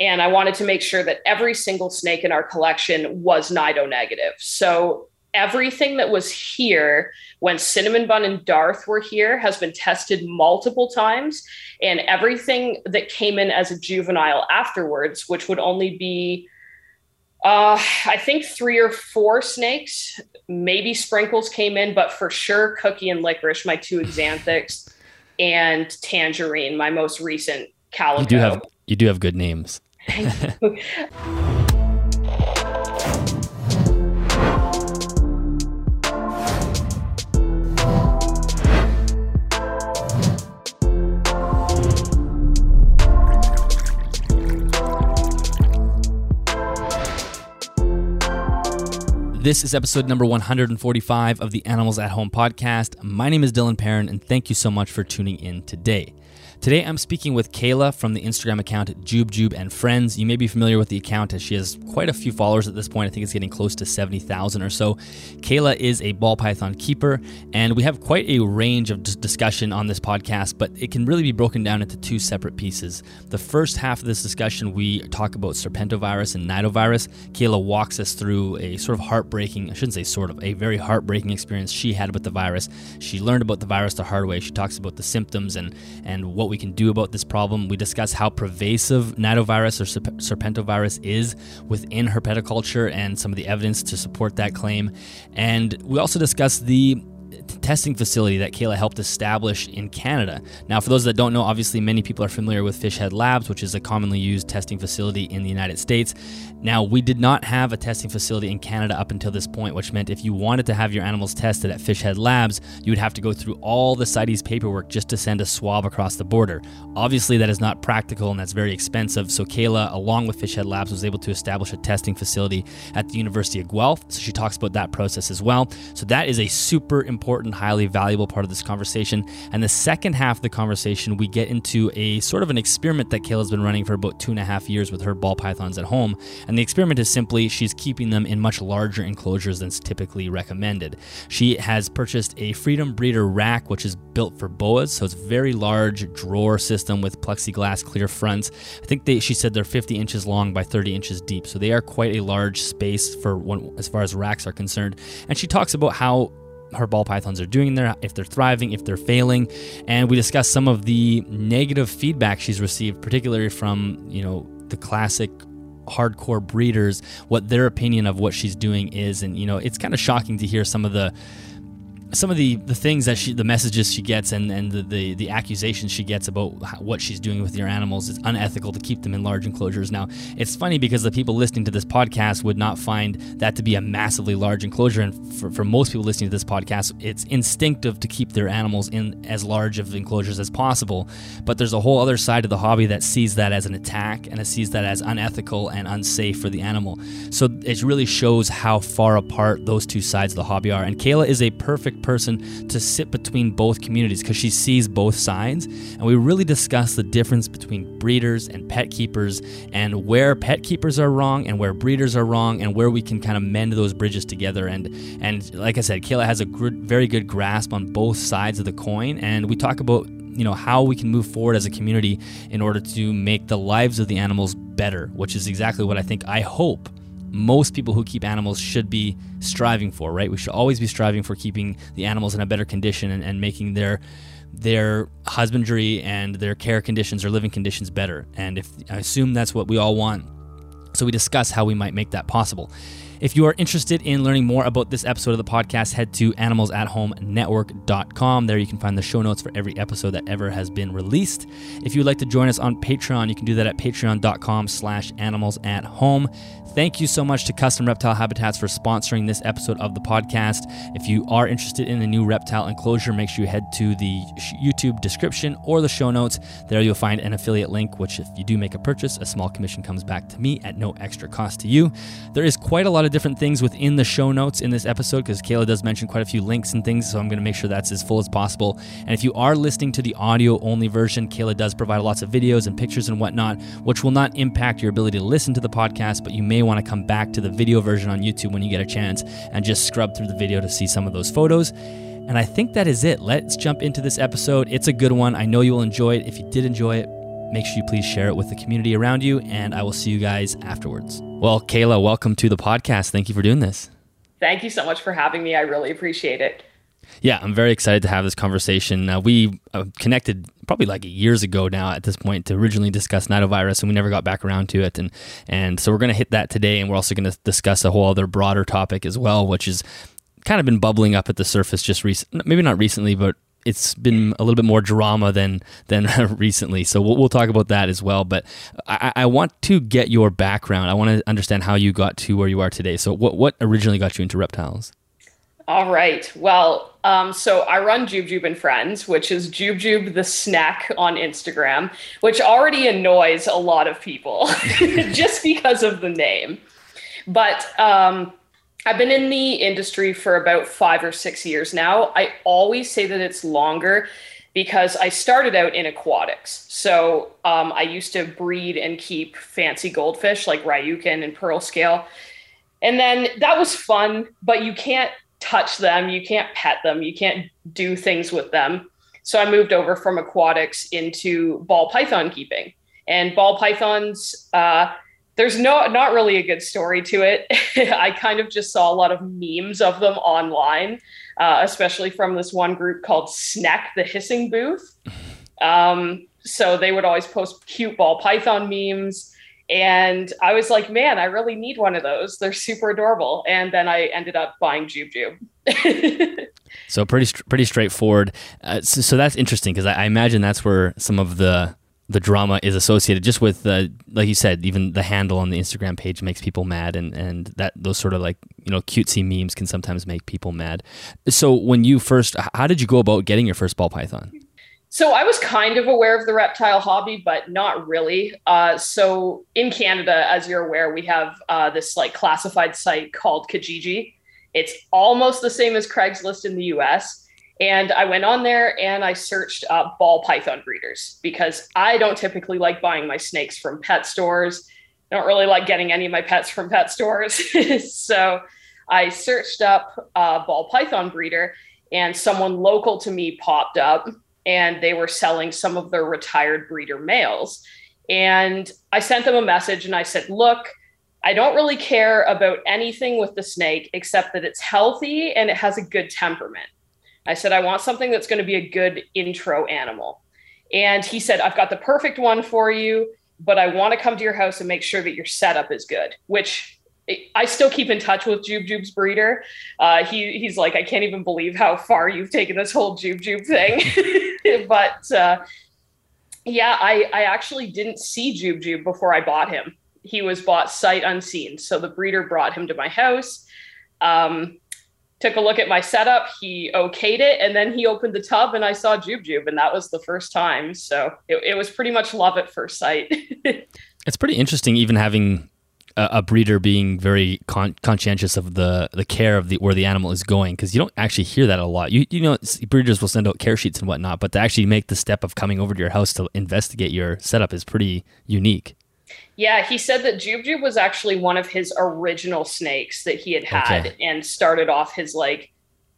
And I wanted to make sure that every single snake in our collection was Nido negative. So everything that was here when Cinnamon Bun and Darth were here has been tested multiple times, and everything that came in as a juvenile afterwards, which would only be, I think 3 or 4 snakes, maybe Sprinkles came in, but for sure Cookie and Licorice, my 2 Exanthics, and Tangerine, my most recent calico. You do have good names. Thank you. This is episode number 145 of the Animals at Home podcast. My name is Dylan Perrin, and thank you so much for tuning in today. Today, I'm speaking with Kayla from the Instagram account Joob Joob and Friends. You may be familiar with the account as she has quite a few followers at this point. I think it's getting close to 70,000 or so. Kayla is a ball python keeper, and we have quite a range of discussion on this podcast, but it can really be broken down into 2 separate pieces. The first half of this discussion, we talk about Serpentovirus and Nidovirus. Kayla walks us through a sort of heartbreaking, I shouldn't say sort of, a very heartbreaking experience she had with the virus. She learned about the virus the hard way. She talks about the symptoms and what we can do about this problem. We discuss how pervasive Nidovirus or Serpentovirus is within herpetoculture and some of the evidence to support that claim. And we also discuss the testing facility that Kayla helped establish in Canada. Now, for those that don't know, obviously many people are familiar with Fishhead Labs, which is a commonly used testing facility in the United States. Now, we did not have a testing facility in Canada up until this point, which meant if you wanted to have your animals tested at Fishhead Labs, you would have to go through all the CITES paperwork just to send a swab across the border. Obviously, that is not practical and that's very expensive, so Kayla, along with Fishhead Labs, was able to establish a testing facility at the University of Guelph, so she talks about that process as well. So that is a super important, highly valuable part of this conversation. And the second half of the conversation, we get into a sort of an experiment that Kayla's been running for about 2.5 years with her ball pythons at home. And the experiment is simply she's keeping them in much larger enclosures than's typically recommended. She has purchased a Freedom Breeder rack, which is built for boas. So it's a very large drawer system with plexiglass clear fronts. I think she said they're 50 inches long by 30 inches deep. So they are quite a large space for one, as far as racks are concerned. And she talks about how her ball pythons are doing there, if they're thriving, if they're failing. And we discuss some of the negative feedback she's received, particularly from, the classic hardcore breeders, what their opinion of what she's doing is. And, it's kind of shocking to hear some of the things that the messages she gets and the accusations she gets about what she's doing with your animals. It's unethical to keep them in large enclosures. Now, it's funny because the people listening to this podcast would not find that to be a massively large enclosure. And for most people listening to this podcast, it's instinctive to keep their animals in as large of enclosures as possible. But there's a whole other side of the hobby that sees that as an attack and it sees that as unethical and unsafe for the animal. So it really shows how far apart those two sides of the hobby are. And Kayla is a perfect person to sit between both communities because she sees both sides, and we really discuss the difference between breeders and pet keepers and where pet keepers are wrong and where breeders are wrong and where we can kind of mend those bridges together. And like I said, Kayla has a very good grasp on both sides of the coin, and we talk about how we can move forward as a community in order to make the lives of the animals better, which is exactly what I hope most people who keep animals should be striving for, right? We should always be striving for keeping the animals in a better condition and making their husbandry and their care conditions or living conditions better. And if I assume that's what we all want. So we discuss how we might make that possible. If you are interested in learning more about this episode of the podcast, head to animalsathomenetwork.com. There you can find the show notes for every episode that ever has been released. If you would like to join us on Patreon, you can do that at patreon.com/animalsathome. Thank you so much to Custom Reptile Habitats for sponsoring this episode of the podcast. If you are interested in a new reptile enclosure, make sure you head to the YouTube description or the show notes. There you'll find an affiliate link, which if you do make a purchase, a small commission comes back to me at no extra cost to you. There is quite a lot of different things within the show notes in this episode because Kayla does mention quite a few links and things, so I'm going to make sure that's as full as possible. And if you are listening to the audio-only version, Kayla does provide lots of videos and pictures and whatnot, which will not impact your ability to listen to the podcast, but you may want to come back to the video version on YouTube when you get a chance and just scrub through the video to see some of those photos. And I think that is it. Let's jump into this episode. It's a good one. I know you will enjoy it. If you did enjoy it, Make sure you please share it with the community around you, and I will see you guys afterwards. Well, Kayla, welcome to the podcast. Thank you for doing this. Thank you so much for having me. I really appreciate it. Yeah, I'm very excited to have this conversation. We connected probably like years ago now at this point to originally discuss Nidovirus, and we never got back around to it. And so we're going to hit that today, and we're also going to discuss a whole other broader topic as well, which is kind of been bubbling up at the surface just recently, maybe not recently, but it's been a little bit more drama than recently. So we'll talk about that as well. But I want to get your background. I want to understand how you got to where you are today. So what originally got you into reptiles? All right. Well, so I run Joob Joob and Friends, which is Joob Joob the Snack on Instagram, which already annoys a lot of people just because of the name. But I've been in the industry for about 5 or 6 years now. I always say that it's longer because I started out in aquatics. So I used to breed and keep fancy goldfish like Ryukin and pearl scale. And then that was fun, but you can't touch them, you can't pet them, you can't do things with them. So I moved over from aquatics into ball python keeping. And ball pythons, there's not really a good story to it. I kind of just saw a lot of memes of them online, especially from this one group called Snack the Hissing Booth. So they would always post cute ball python memes. And I was like, man, I really need one of those. They're super adorable. And then I ended up buying Joob Joob. So pretty straightforward. So that's interesting because I imagine that's where some of the drama is associated, just with, like you said, even the handle on the Instagram page makes people mad, and that those sort of like, you know, cutesy memes can sometimes make people mad. So when you first, how did you go about getting your first ball python? So I was kind of aware of the reptile hobby, but not really. So in Canada, as you're aware, we have this like classified site called Kijiji. It's almost the same as Craigslist in the US. And I went on there and I searched ball python breeders because I don't typically like buying my snakes from pet stores. I don't really like getting any of my pets from pet stores. So I searched up ball python breeder, and someone local to me popped up. And they were selling some of their retired breeder males. And I sent them a message and I said, look, I don't really care about anything with the snake except that it's healthy and it has a good temperament. I said, I want something that's going to be a good intro animal. And he said, I've got the perfect one for you, but I want to come to your house and make sure that your setup is good, which I still keep in touch with Joob Joob's breeder. He's like, I can't even believe how far you've taken this whole Joob Joob thing. But yeah, I actually didn't see Joob Joob before I bought him. He was bought sight unseen. So the breeder brought him to my house, took a look at my setup. He okayed it. And then he opened the tub and I saw Joob Joob. And that was the first time. So it was pretty much love at first sight. It's pretty interesting even having a breeder being very conscientious of the care of where the animal is going, because you don't actually hear that a lot. You know, breeders will send out care sheets and whatnot, but to actually make the step of coming over to your house to investigate your setup is pretty unique. Yeah, he said that Joob Joob was actually one of his original snakes that he had okay. And started off his like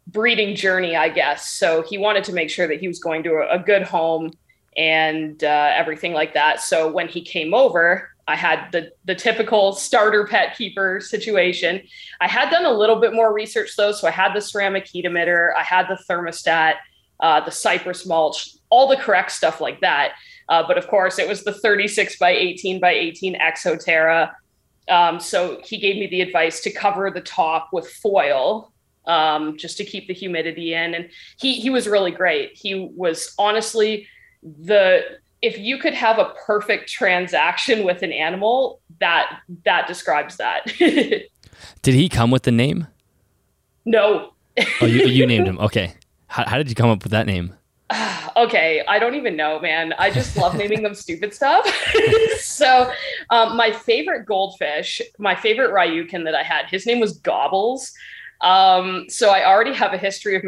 breeding journey, I guess. So he wanted to make sure that he was going to a good home and everything like that. So when he came over, I had the typical starter pet keeper situation. I had done a little bit more research though. So I had the ceramic heat emitter. I had the thermostat, the cypress mulch, all the correct stuff like that. But of course it was the 36 by 18 by 18 Exoterra. So he gave me the advice to cover the top with foil just to keep the humidity in. And he was really great. He was honestly if you could have a perfect transaction with an animal, that describes that. Did he come with the name? No. Oh, you named him. Okay. How did you come up with that name? Okay. I don't even know, man. I just love naming them stupid stuff. So my favorite goldfish, my favorite Ryukin that I had, his name was Gobbles. So I already have a history of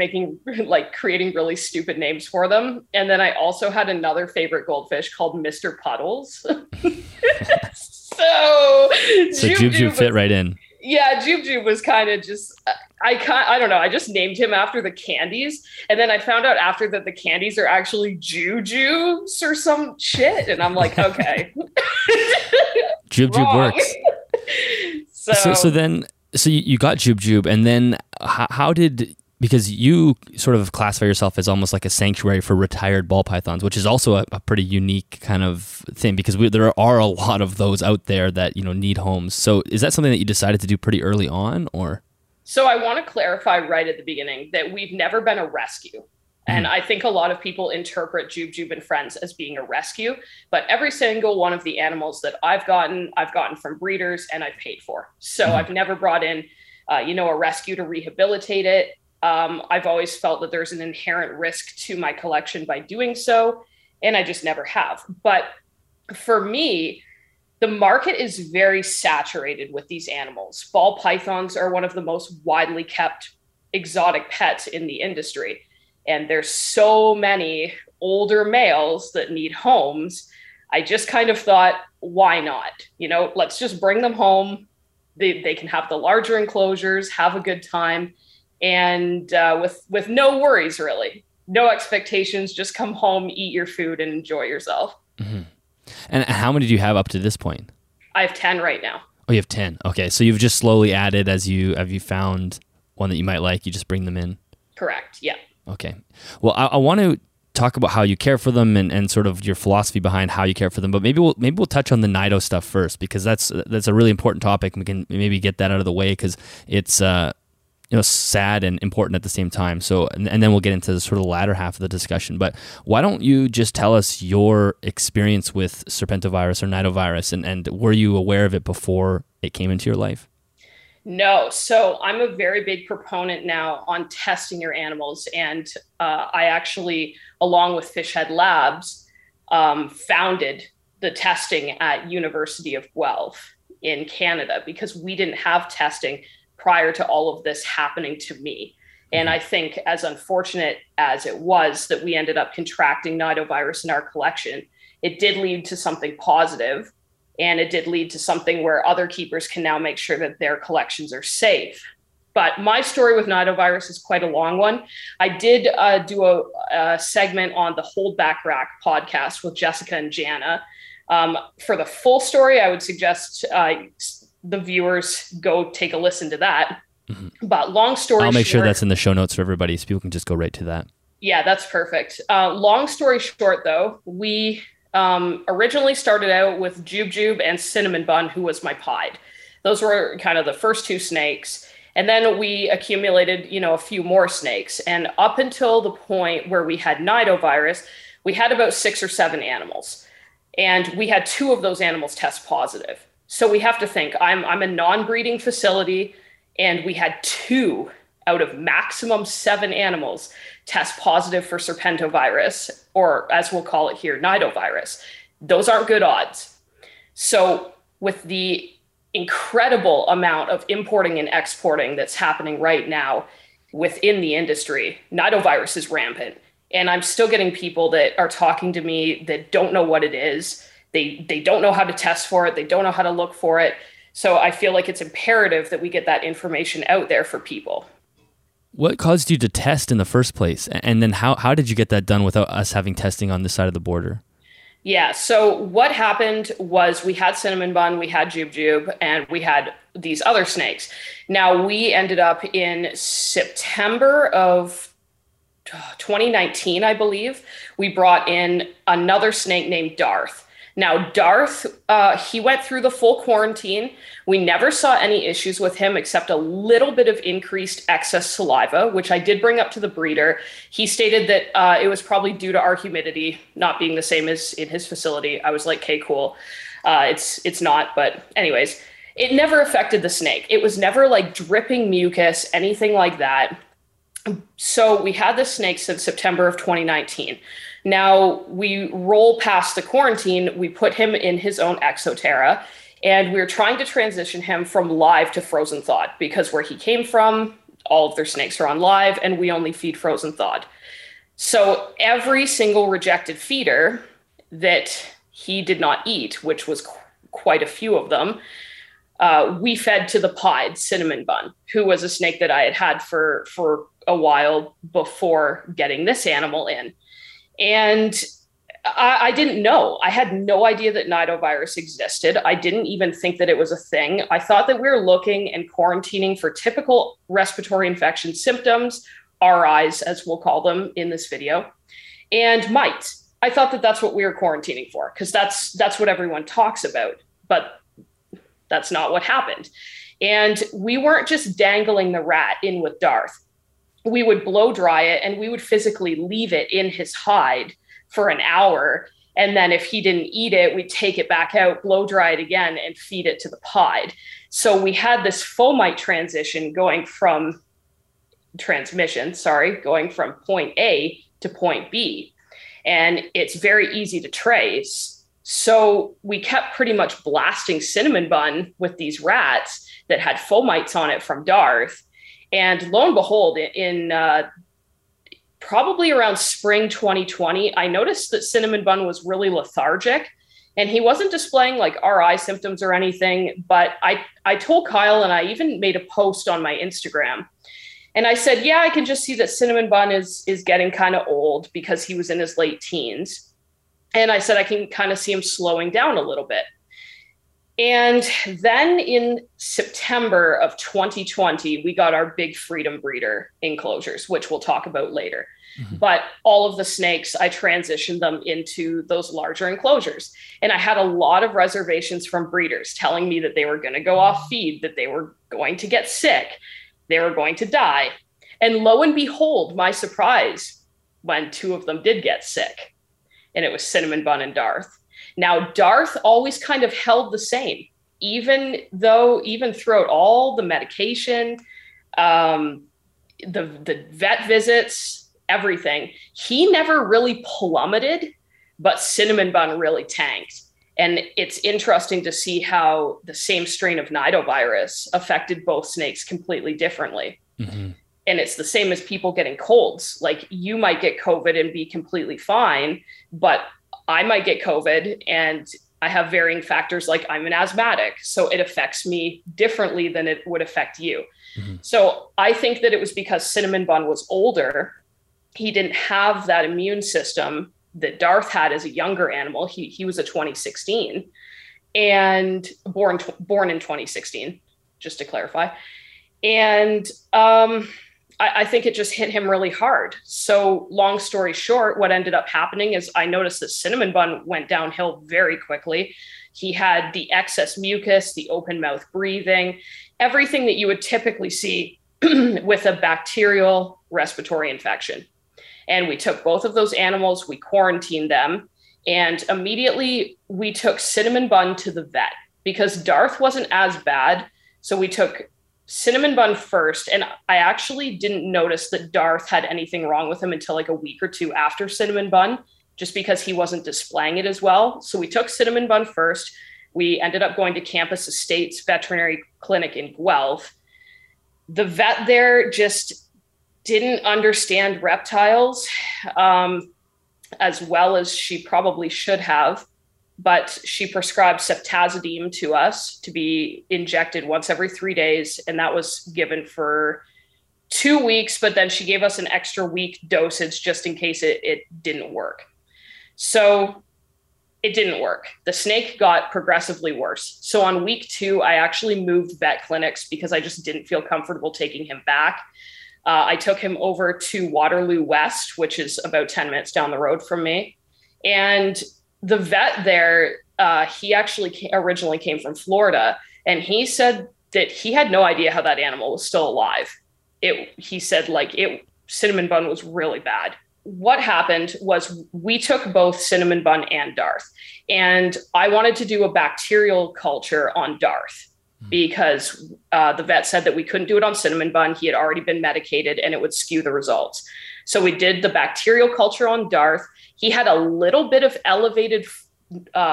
creating really stupid names for them. And then I also had another favorite goldfish called Mr. Puddles. So Joob Joob fit right in. Yeah. Joob Joob was kind of just, I don't know. I just named him after the candies. And then I found out after that the candies are actually jujubes or some shit. And I'm like, okay. Joob Joob works. So you got Joob Joob. And then how did, because you sort of classify yourself as almost like a sanctuary for retired ball pythons, which is also a pretty unique kind of thing, because there are a lot of those out there that, you know, need homes. So is that something that you decided to do pretty early on, or? So I want to clarify right at the beginning that we've never been a rescue. And I think a lot of people interpret Joob Joob and Friends as being a rescue, but every single one of the animals that I've gotten from breeders and I've paid for. So I've never brought in, a rescue to rehabilitate it. I've always felt that there's an inherent risk to my collection by doing so. And I just never have. But for me, the market is very saturated with these animals. Ball pythons are one of the most widely kept exotic pets in the industry. And there's so many older males that need homes. I just kind of thought, why not? You know, let's just bring them home. They can have the larger enclosures, have a good time. And with no worries, really. No expectations. Just come home, eat your food, and enjoy yourself. Mm-hmm. And how many do you have up to this point? I have 10 right now. Oh, you have 10. Okay. So you've just slowly added as you found one that you might like, you just bring them in? Correct. Yeah. Okay. Well, I want to talk about how you care for them and sort of your philosophy behind how you care for them, but maybe we'll touch on the Nido stuff first, because that's a really important topic. We can maybe get that out of the way, because it's sad and important at the same time. So, and then we'll get into the sort of latter half of the discussion. But why don't you just tell us your experience with Serpentovirus or Nidovirus, and were you aware of it before it came into your life? No. So I'm a very big proponent now on testing your animals. And I actually, along with Fishhead Labs, founded the testing at University of Guelph in Canada, because we didn't have testing prior to all of this happening to me. And I think, as unfortunate as it was that we ended up contracting Nidovirus in our collection, it did lead to something positive. And it did lead to something where other keepers can now make sure that their collections are safe. But my story with Nidovirus is quite a long one. I did do a segment on the Hold Back Rack podcast with Jessica and Jana. For the full story, I would suggest the viewers go take a listen to that. Mm-hmm. But long story short... I'll make sure that's in the show notes for everybody, so people can just go right to that. Yeah, that's perfect. Long story short, though, we... originally started out with Joob Joob and Cinnamon Bun, who was my pied. Those were kind of the first two snakes. And then we accumulated, a few more snakes. And up until the point where we had Nidovirus, we had about 6 or 7 animals. And we had 2 of those animals test positive. So we have to think, I'm a non-breeding facility, and we had 2 out of maximum 7 animals test positive for Serpentovirus, or as we'll call it here, Nidovirus. Those aren't good odds. So with the incredible amount of importing and exporting that's happening right now within the industry, Nidovirus is rampant. And I'm still getting people that are talking to me that don't know what it is. They don't know how to test for it. They don't know how to look for it. So I feel like it's imperative that we get that information out there for people. What caused you to test in the first place? And then how did you get that done without us having testing on this side of the border? Yeah, so what happened was we had Cinnamon Bun, we had Joob Joob, and we had these other snakes. Now, we ended up in September of 2019, I believe, we brought in another snake named Darth. Now, Darth, he went through the full quarantine. We never saw any issues with him except a little bit of increased excess saliva, which I did bring up to the breeder. He stated that it was probably due to our humidity not being the same as in his facility. I was like, okay, cool. It's not. But anyways, it never affected the snake. It was never like dripping mucus, anything like that. So we had this snake since September of 2019. Now we roll past the quarantine, we put him in his own Exoterra, and we're trying to transition him from live to frozen thawed, because where he came from, all of their snakes are on live and we only feed frozen thawed. So every single rejected feeder that he did not eat, which was quite a few of them, we fed to the pied Cinnamon Bun, who was a snake that I had had for a while before getting this animal in. And I didn't know. I had no idea that Nidovirus existed. I didn't even think that it was a thing. I thought that we were looking and quarantining for typical respiratory infection symptoms, RIs, as we'll call them in this video, and mites. I thought that that's what we were quarantining for, because that's what everyone talks about, but that's not what happened. And we weren't just dangling the rat in with Darth. We would blow dry it and we would physically leave it in his hide for an hour. And then if he didn't eat it, we'd take it back out, blow dry it again, and feed it to the pod. So we had this fomite transition going from point A to point B. And it's very easy to trace. So we kept pretty much blasting Cinnamon Bun with these rats that had fomites on it from Darth. And lo and behold, in probably around spring 2020, I noticed that Cinnamon Bun was really lethargic, and he wasn't displaying like RI symptoms or anything. But I told Kyle, and I even made a post on my Instagram, and I said, yeah, I can just see that Cinnamon Bun is getting kind of old, because he was in his late teens. And I said, I can kind of see him slowing down a little bit. And then in September of 2020, we got our big Freedom Breeder enclosures, which we'll talk about later. Mm-hmm. But all of the snakes, I transitioned them into those larger enclosures. And I had a lot of reservations from breeders telling me that they were going to go off feed, that they were going to get sick, they were going to die. And lo and behold, my surprise, when two of them did get sick, and it was Cinnamon Bun and Darth. Now, Darth always kind of held the same, even throughout all the medication, the vet visits, everything. He never really plummeted, but Cinnamon Bun really tanked. And it's interesting to see how the same strain of Nidovirus affected both snakes completely differently. Mm-hmm. And it's the same as people getting colds. Like, you might get COVID and be completely fine, but I might get COVID and I have varying factors. Like, I'm an asthmatic, so it affects me differently than it would affect you. Mm-hmm. So I think that it was because Cinnamon Bun was older. He didn't have that immune system that Darth had as a younger animal. He was a 2016 and born in 2016, just to clarify. And, I think it just hit him really hard. So long story short, what ended up happening is I noticed that Cinnamon Bun went downhill very quickly. He had the excess mucus, the open mouth breathing, everything that you would typically see with a bacterial respiratory infection. And we took both of those animals, we quarantined them, and immediately we took Cinnamon Bun to the vet, because Darth wasn't as bad. So we took Cinnamon Bun first, and I actually didn't notice that Darth had anything wrong with him until like a week or two after Cinnamon Bun, just because he wasn't displaying it as well. So we took Cinnamon Bun first. We ended up going to Campus Estates Veterinary Clinic in Guelph. The vet there just didn't understand reptiles as well as she probably should have. But she prescribed ceftazidime to us to be injected once every 3 days. And that was given for 2 weeks, but then she gave us an extra week dosage just in case it didn't work. So it didn't work. The snake got progressively worse. So on week 2, I actually moved vet clinics because I just didn't feel comfortable taking him back. I took him over to Waterloo West, which is about 10 minutes down the road from me. And the vet there, he actually originally came from Florida, and he said that he had no idea how that animal was still alive. He said Cinnamon Bun was really bad. What happened was we took both Cinnamon Bun and Darth, and I wanted to do a bacterial culture on Darth because the vet said that we couldn't do it on Cinnamon Bun. He had already been medicated and it would skew the results. So we did the bacterial culture on Darth. He had a little bit of elevated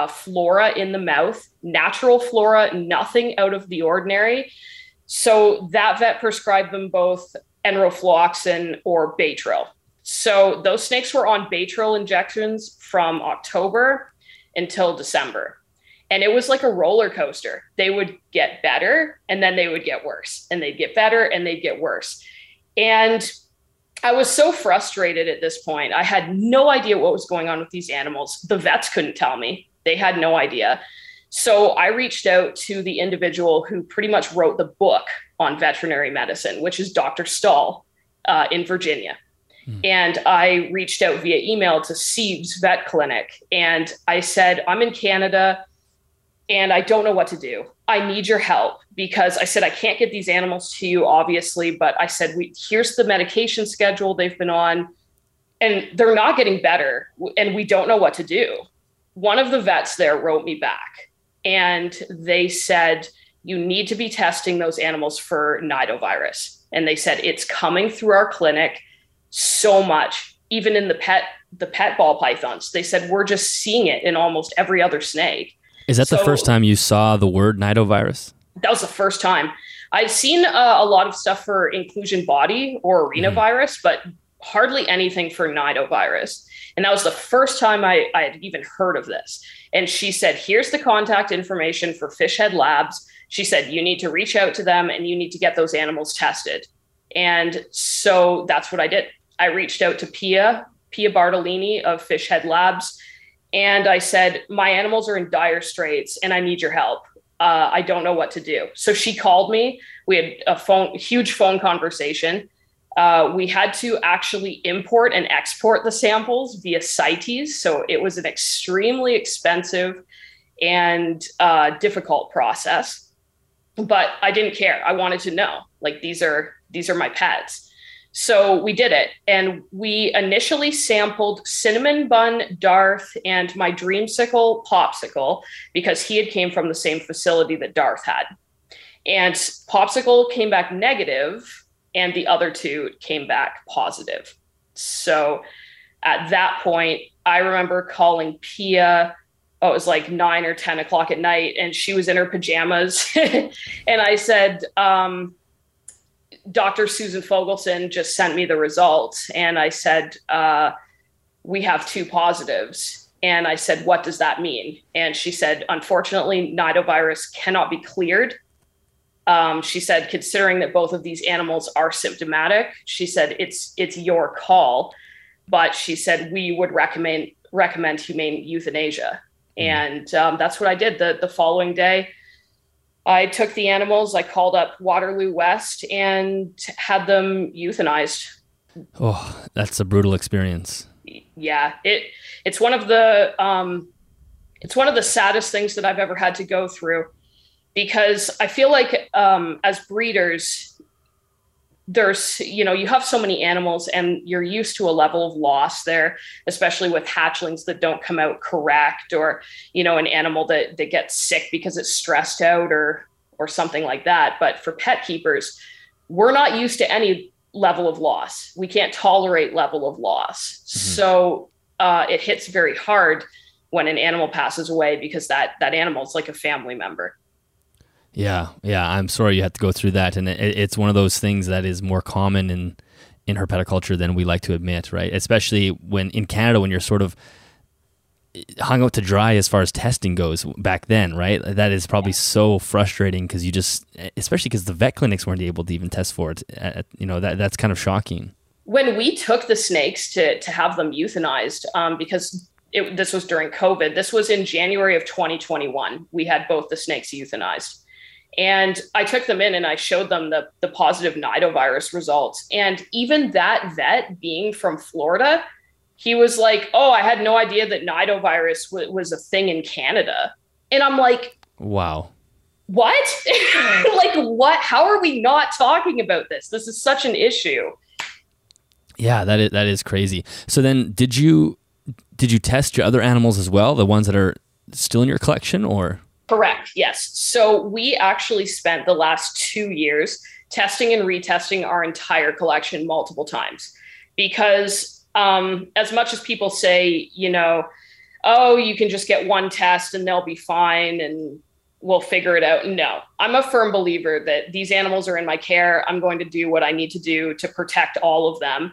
flora in the mouth, natural flora, nothing out of the ordinary. So that vet prescribed them both enrofloxacin or Baytril. So those snakes were on Baytril injections from October until December. And it was like a roller coaster. They would get better and then they would get worse, and they'd get better and they'd get worse. And I was so frustrated at this point. I had no idea what was going on with these animals. The vets couldn't tell me. They had no idea. So I reached out to the individual who pretty much wrote the book on veterinary medicine, which is Dr. Stahl in Virginia. And I reached out via email to Sieb's Vet Clinic. And I said, I'm in Canada and I don't know what to do. I need your help, because I said, I can't get these animals to you, obviously. But I said, here's the medication schedule they've been on, and they're not getting better. And we don't know what to do. One of the vets there wrote me back and they said, you need to be testing those animals for Nidovirus. And they said, it's coming through our clinic so much, even in the pet ball pythons. They said, we're just seeing it in almost every other snake. Is that the first time you saw the word Nidovirus? That was the first time. I'd seen a lot of stuff for inclusion body or arenavirus, but hardly anything for Nidovirus. And that was the first time I had even heard of this. And she said, here's the contact information for Fishhead Labs. She said, you need to reach out to them and you need to get those animals tested. And so that's what I did. I reached out to Pia Bartolini of Fishhead Labs. And I said, my animals are in dire straits and I need your help. I don't know what to do. So she called me. We had a huge phone conversation. We had to actually import and export the samples via CITES. So it was an extremely expensive and difficult process, but I didn't care. I wanted to know, like, these are my pets. So we did it. And we initially sampled Cinnamon Bun, Darth, and my Dreamsicle Popsicle, because he had came from the same facility that Darth had. And Popsicle came back negative and the other two came back positive. So at that point, I remember calling Pia. It was like 9 or 10 o'clock at night, and she was in her pajamas. And I said, Dr. Susan Fogelson just sent me the results. And I said, we have 2 positives. And I said, what does that mean? And she said, unfortunately, Nidovirus cannot be cleared. She said, considering that both of these animals are symptomatic, she said, it's your call. But she said, we would recommend humane euthanasia. And that's what I did. The following day, I took the animals, I called up Waterloo West and had them euthanized. Oh, that's a brutal experience. Yeah, it's one of the saddest things that I've ever had to go through, because I feel like as breeders, there's, you have so many animals and you're used to a level of loss there, especially with hatchlings that don't come out correct, or, an animal that gets sick because it's stressed out or something like that. But for pet keepers, we're not used to any level of loss. We can't tolerate level of loss. Mm-hmm. So it hits very hard when an animal passes away, because that animal is like a family member. Yeah. I'm sorry you had to go through that. And it's one of those things that is more common in herpeticulture than we like to admit, right? Especially when in Canada, when you're sort of hung out to dry as far as testing goes back then, right? That is probably so frustrating, because especially because the vet clinics weren't able to even test for it. That's kind of shocking. When we took the snakes to have them euthanized, because this was during COVID, this was in January of 2021. We had both the snakes euthanized. And I took them in and I showed them the positive Nidovirus results. And even that vet, being from Florida, he was like, oh, I had no idea that Nidovirus was a thing in Canada. And I'm like, wow, what? Like, what? How are we not talking about this? This is such an issue. Yeah, that is crazy. So then did you test your other animals as well? The ones that are still in your collection, or? Correct. Yes. So we actually spent the last 2 years testing and retesting our entire collection multiple times, because as much as people say, oh, you can just get one test and they'll be fine and we'll figure it out. No, I'm a firm believer that these animals are in my care. I'm going to do what I need to do to protect all of them.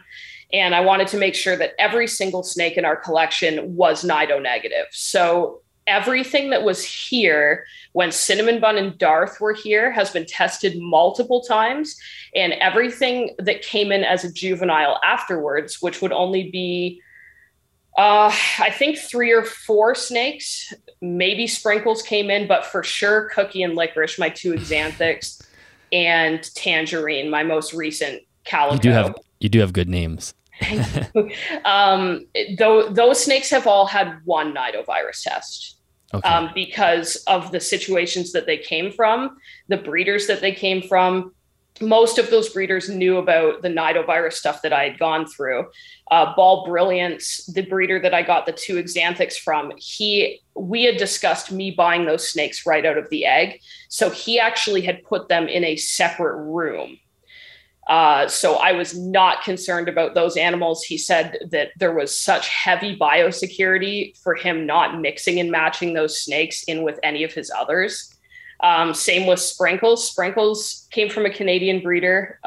And I wanted to make sure that every single snake in our collection was nido negative. So everything that was here when Cinnamon Bun and Darth were here has been tested multiple times, and everything that came in as a juvenile afterwards, which would only be, I think 3 or 4 snakes, maybe Sprinkles came in, but for sure Cookie and Licorice, my 2 Xanthics, and Tangerine, my most recent calico. You do have good names. Those snakes have all had 1 nidovirus test, okay. Because of the situations that they came from, the breeders that they came from. Most of those breeders knew about the nidovirus stuff that I had gone through. Ball Brilliance, the breeder that I got the 2 Xanthics from, we had discussed me buying those snakes right out of the egg. So he actually had put them in a separate room. So I was not concerned about those animals. He said that there was such heavy biosecurity for him not mixing and matching those snakes in with any of his others. Same with Sprinkles. Sprinkles came from a Canadian breeder,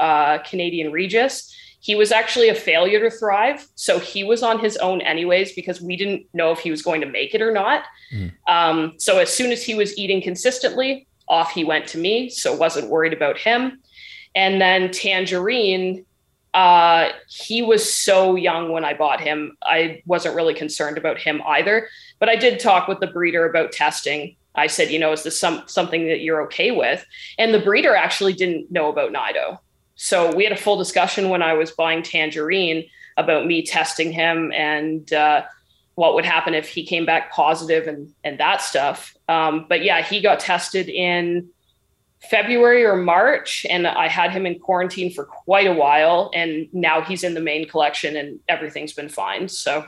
Canadian Regis. He was actually a failure to thrive. So he was on his own anyways, because we didn't know if he was going to make it or not. So as soon as he was eating consistently, off he went to me. So wasn't worried about him. And then Tangerine, he was so young when I bought him. I wasn't really concerned about him either, but I did talk with the breeder about testing. I said, is this something that you're okay with? And the breeder actually didn't know about Nido. So we had a full discussion when I was buying Tangerine about me testing him and what would happen if he came back positive and that stuff. But yeah, he got tested in February or March, and I had him in quarantine for quite a while, and now he's in the main collection and everything's been fine. So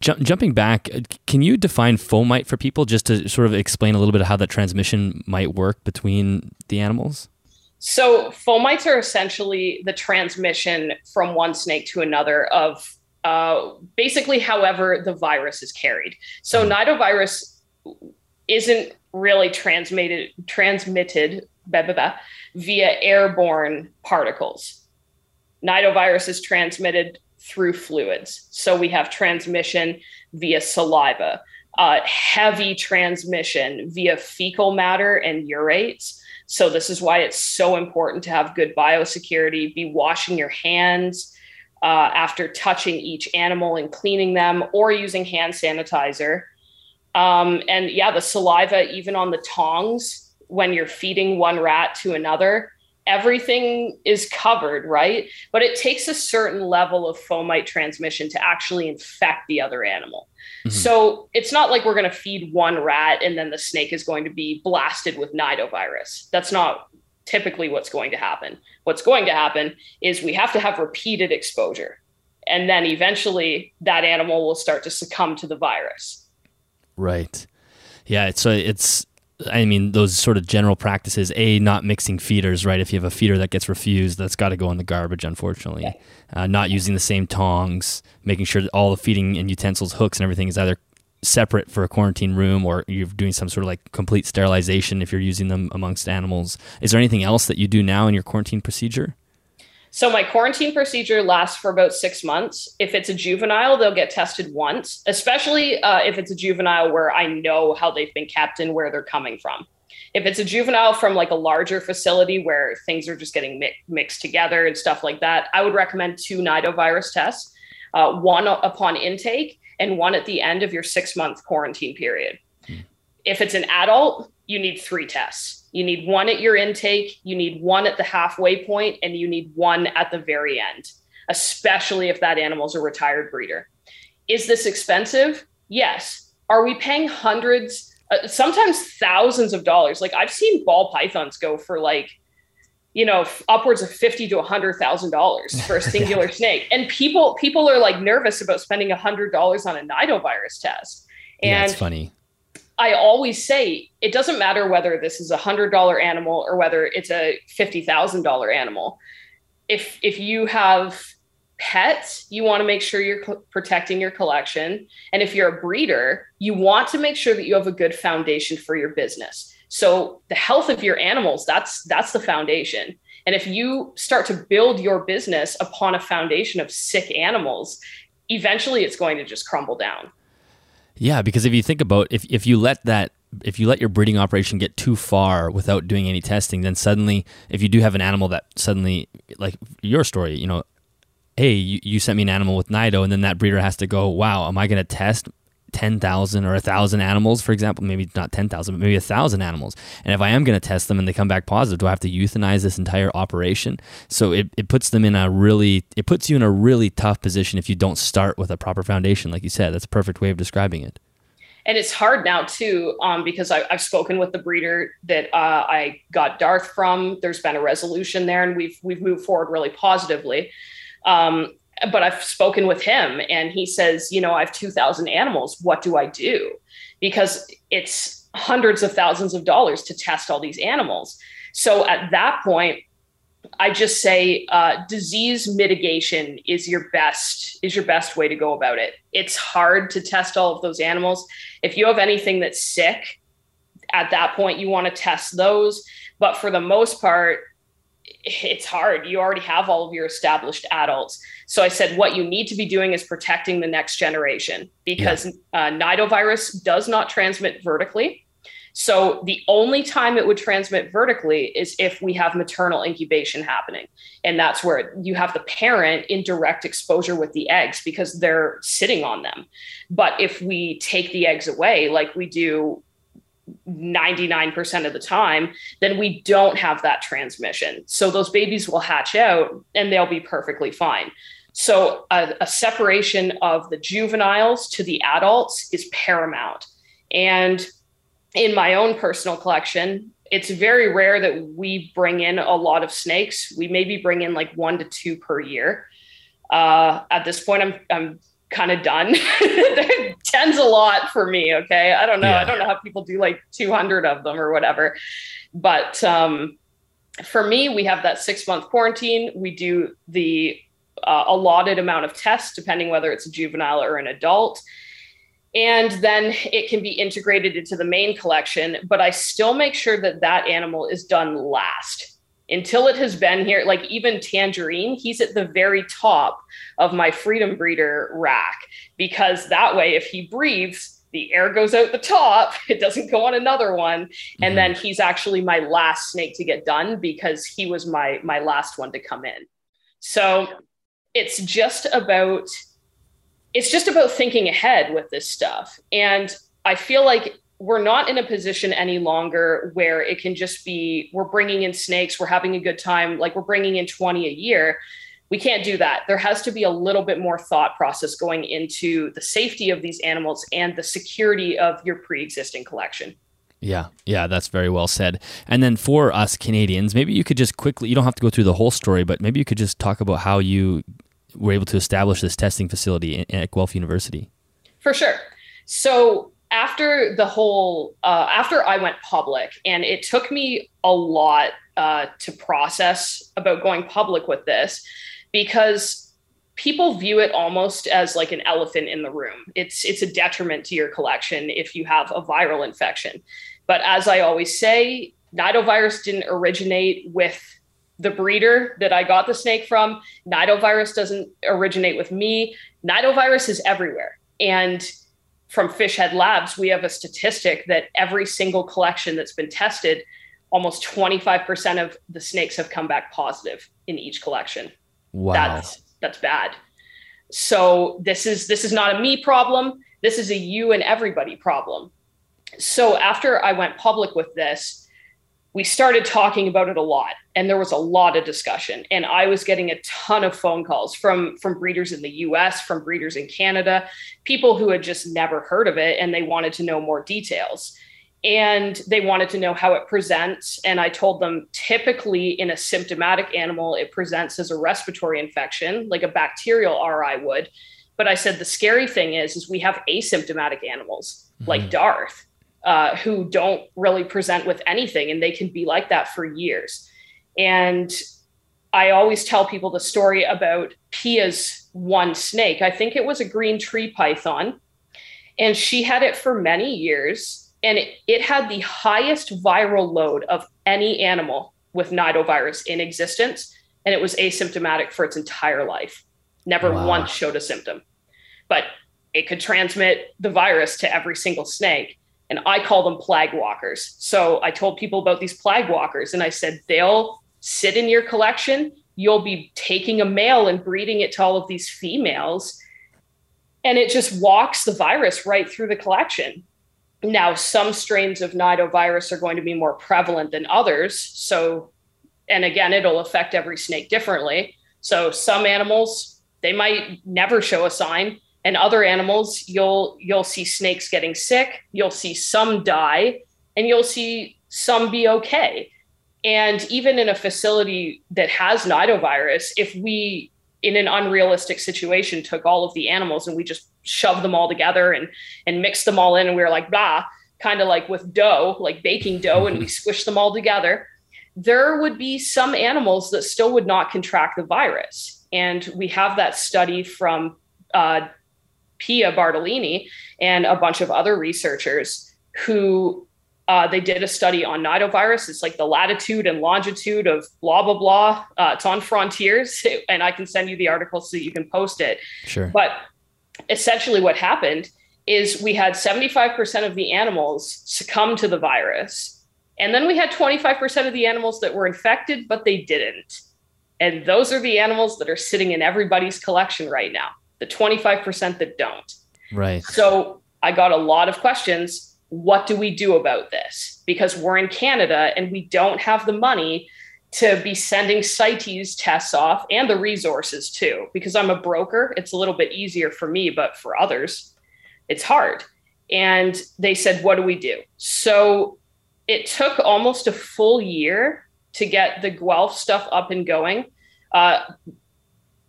jumping back, can you define fomite for people, just to sort of explain a little bit of how that transmission might work between the animals? So fomites are essentially the transmission from one snake to another of basically however the virus is carried. So nidovirus isn't really transmitted via airborne particles. Nidovirus is transmitted through fluids. So we have transmission via saliva, heavy transmission via fecal matter and urates. So this is why it's so important to have good biosecurity, be washing your hands after touching each animal and cleaning them, or using hand sanitizer. And yeah, the saliva, even on the tongs, when you're feeding one rat to another, everything is covered, right? But it takes a certain level of fomite transmission to actually infect the other animal. Mm-hmm. So it's not like we're going to feed one rat and then the snake is going to be blasted with nidovirus. That's not typically what's going to happen. What's going to happen is we have to have repeated exposure. And then eventually that animal will start to succumb to the virus. Right. Yeah. So those sort of general practices, not mixing feeders, right? If you have a feeder that gets refused, that's got to go in the garbage, unfortunately. Okay. Not using the same tongs, making sure that all the feeding and utensils, hooks and everything is either separate for a quarantine room, or you're doing some sort of like complete sterilization if you're using them amongst animals. Is there anything else that you do now in your quarantine procedure? So my quarantine procedure lasts for about 6 months. If it's a juvenile, they'll get tested once, especially if it's a juvenile where I know how they've been kept and where they're coming from. If it's a juvenile from like a larger facility where things are just getting mixed together and stuff like that, I would recommend 2 nidovirus tests, one upon intake and one at the end of your 6-month quarantine period. If it's an adult, you need 3 tests. You need 1 at your intake, you need 1 at the halfway point, and you need 1 at the very end, especially if that animal's a retired breeder. Is this expensive? Yes. Are we paying hundreds, sometimes thousands of dollars? Like I've seen ball pythons go for like, upwards of $50,000 to $100,000 for a singular snake. And people are like nervous about spending $100 on a nidovirus test. And that's funny. I always say it doesn't matter whether this is $100 animal or whether it's a $50,000 animal. If you have pets, you want to make sure you're protecting your collection. And if you're a breeder, you want to make sure that you have a good foundation for your business. So the health of your animals, that's the foundation. And if you start to build your business upon a foundation of sick animals, eventually it's going to just crumble down. Yeah, because if you think about if you let your breeding operation get too far without doing any testing, then suddenly if you do have an animal that suddenly, like your story, you know, hey, you sent me an animal with Nido, and then that breeder has to go, wow, am I going to test 10,000 or 1,000 animals, for example? Maybe not 10,000, but maybe 1,000 animals. And if I am going to test them and they come back positive, do I have to euthanize this entire operation? So it puts you in a really tough position if you don't start with a proper foundation, like you said. That's a perfect way of describing it. And it's hard now too, because I've spoken with the breeder that I got Darth from. There's been a resolution there, and we've moved forward really positively. But I've spoken with him, and he says, you know, I have 2,000 animals. What do I do? Because it's hundreds of thousands of dollars to test all these animals. So at that point, I just say disease mitigation is your best way to go about it. It's hard to test all of those animals. If you have anything that's sick, at that point, you want to test those. But for the most part, it's hard. You already have all of your established adults. So I said, what you need to be doing is protecting the next generation, because Nidovirus does not transmit vertically. So the only time it would transmit vertically is if we have maternal incubation happening. And that's where you have the parent in direct exposure with the eggs because they're sitting on them. But if we take the eggs away, like we do 99% of the time, then we don't have that transmission. So those babies will hatch out and they'll be perfectly fine. So a separation of the juveniles to the adults is paramount. And in my own personal collection, it's very rare that we bring in a lot of snakes. We maybe bring in like 1 to 2 per year. At this point, I'm kind of done. 10's a lot for me. Okay. I don't know. Yeah. I don't know how people do like 200 of them or whatever. But for me, we have that 6-month quarantine. We do the allotted amount of tests, depending whether it's a juvenile or an adult. And then it can be integrated into the main collection, but I still make sure that that animal is done last until it has been here. Like even Tangerine, he's at the very top of my Freedom Breeder rack, because that way, if he breathes, the air goes out the top, it doesn't go on another one. Mm-hmm. And then he's actually my last snake to get done because he was my last one to come in. So it's just about thinking ahead with this stuff. And I feel like we're not in a position any longer where it can just be, we're bringing in snakes, we're having a good time, like we're bringing in 20 a year. We can't do that. There has to be a little bit more thought process going into the safety of these animals and the security of your pre-existing collection. Yeah, that's very well said. And then for us Canadians, maybe you could just quickly, you don't have to go through the whole story, but maybe you could just talk about how you were able to establish this testing facility at Guelph University. For sure. So after the whole, after I went public, and it took me a lot to process about going public with this, because people view it almost as like an elephant in the room. It's a detriment to your collection if you have a viral infection. But as I always say, Nidovirus didn't originate with the breeder that I got the snake from. Nidovirus doesn't originate with me. Nidovirus is everywhere. And from Fishhead Labs, we have a statistic that every single collection that's been tested, almost 25% of the snakes have come back positive in each collection. Wow. That's bad. So this is not a me problem. This is a you and everybody problem. So after I went public with this, we started talking about it a lot, and there was a lot of discussion, and I was getting a ton of phone calls from breeders in the US, from breeders in Canada, people who had just never heard of it, and they wanted to know more details, and they wanted to know how it presents. And I told them typically in a symptomatic animal, it presents as a respiratory infection, like a bacterial RI would. But I said, the scary thing is we have asymptomatic animals like Darth, who don't really present with anything, and they can be like that for years. And I always tell people the story about Pia's one snake. I think it was a green tree python, and she had it for many years, and it had the highest viral load of any animal with Nidovirus in existence, and it was asymptomatic for its entire life. Never once showed a symptom. But it could transmit the virus to every single snake. And I call them plague walkers. So I told people about these plague walkers, and I said, they'll sit in your collection. You'll be taking a male and breeding it to all of these females. And it just walks the virus right through the collection. Now, some strains of Nidovirus are going to be more prevalent than others. So, and again, it'll affect every snake differently. So some animals, they might never show a sign. And other animals, you'll see snakes getting sick, you'll see some die, and you'll see some be okay. And even in a facility that has Nidovirus, if we, in an unrealistic situation, took all of the animals and we just shoved them all together and mixed them all in, and we were like, blah, kind of like with dough, like baking dough, and we squished them all together, there would be some animals that still would not contract the virus. And we have that study from Pia Bartolini and a bunch of other researchers who they did a study on Nidovirus. It's like the latitude and longitude of blah, blah, blah. It's on Frontiers, and I can send you the article so that you can post it. Sure. But essentially what happened is we had 75% of the animals succumb to the virus. And then we had 25% of the animals that were infected, but they didn't. And those are the animals that are sitting in everybody's collection right now. The 25% that don't. Right. So I got a lot of questions. What do we do about this? Because we're in Canada and we don't have the money to be sending CITES tests off, and the resources too, because I'm a broker. It's a little bit easier for me, but for others, it's hard. And they said, what do we do? So it took almost a full year to get the Guelph stuff up and going.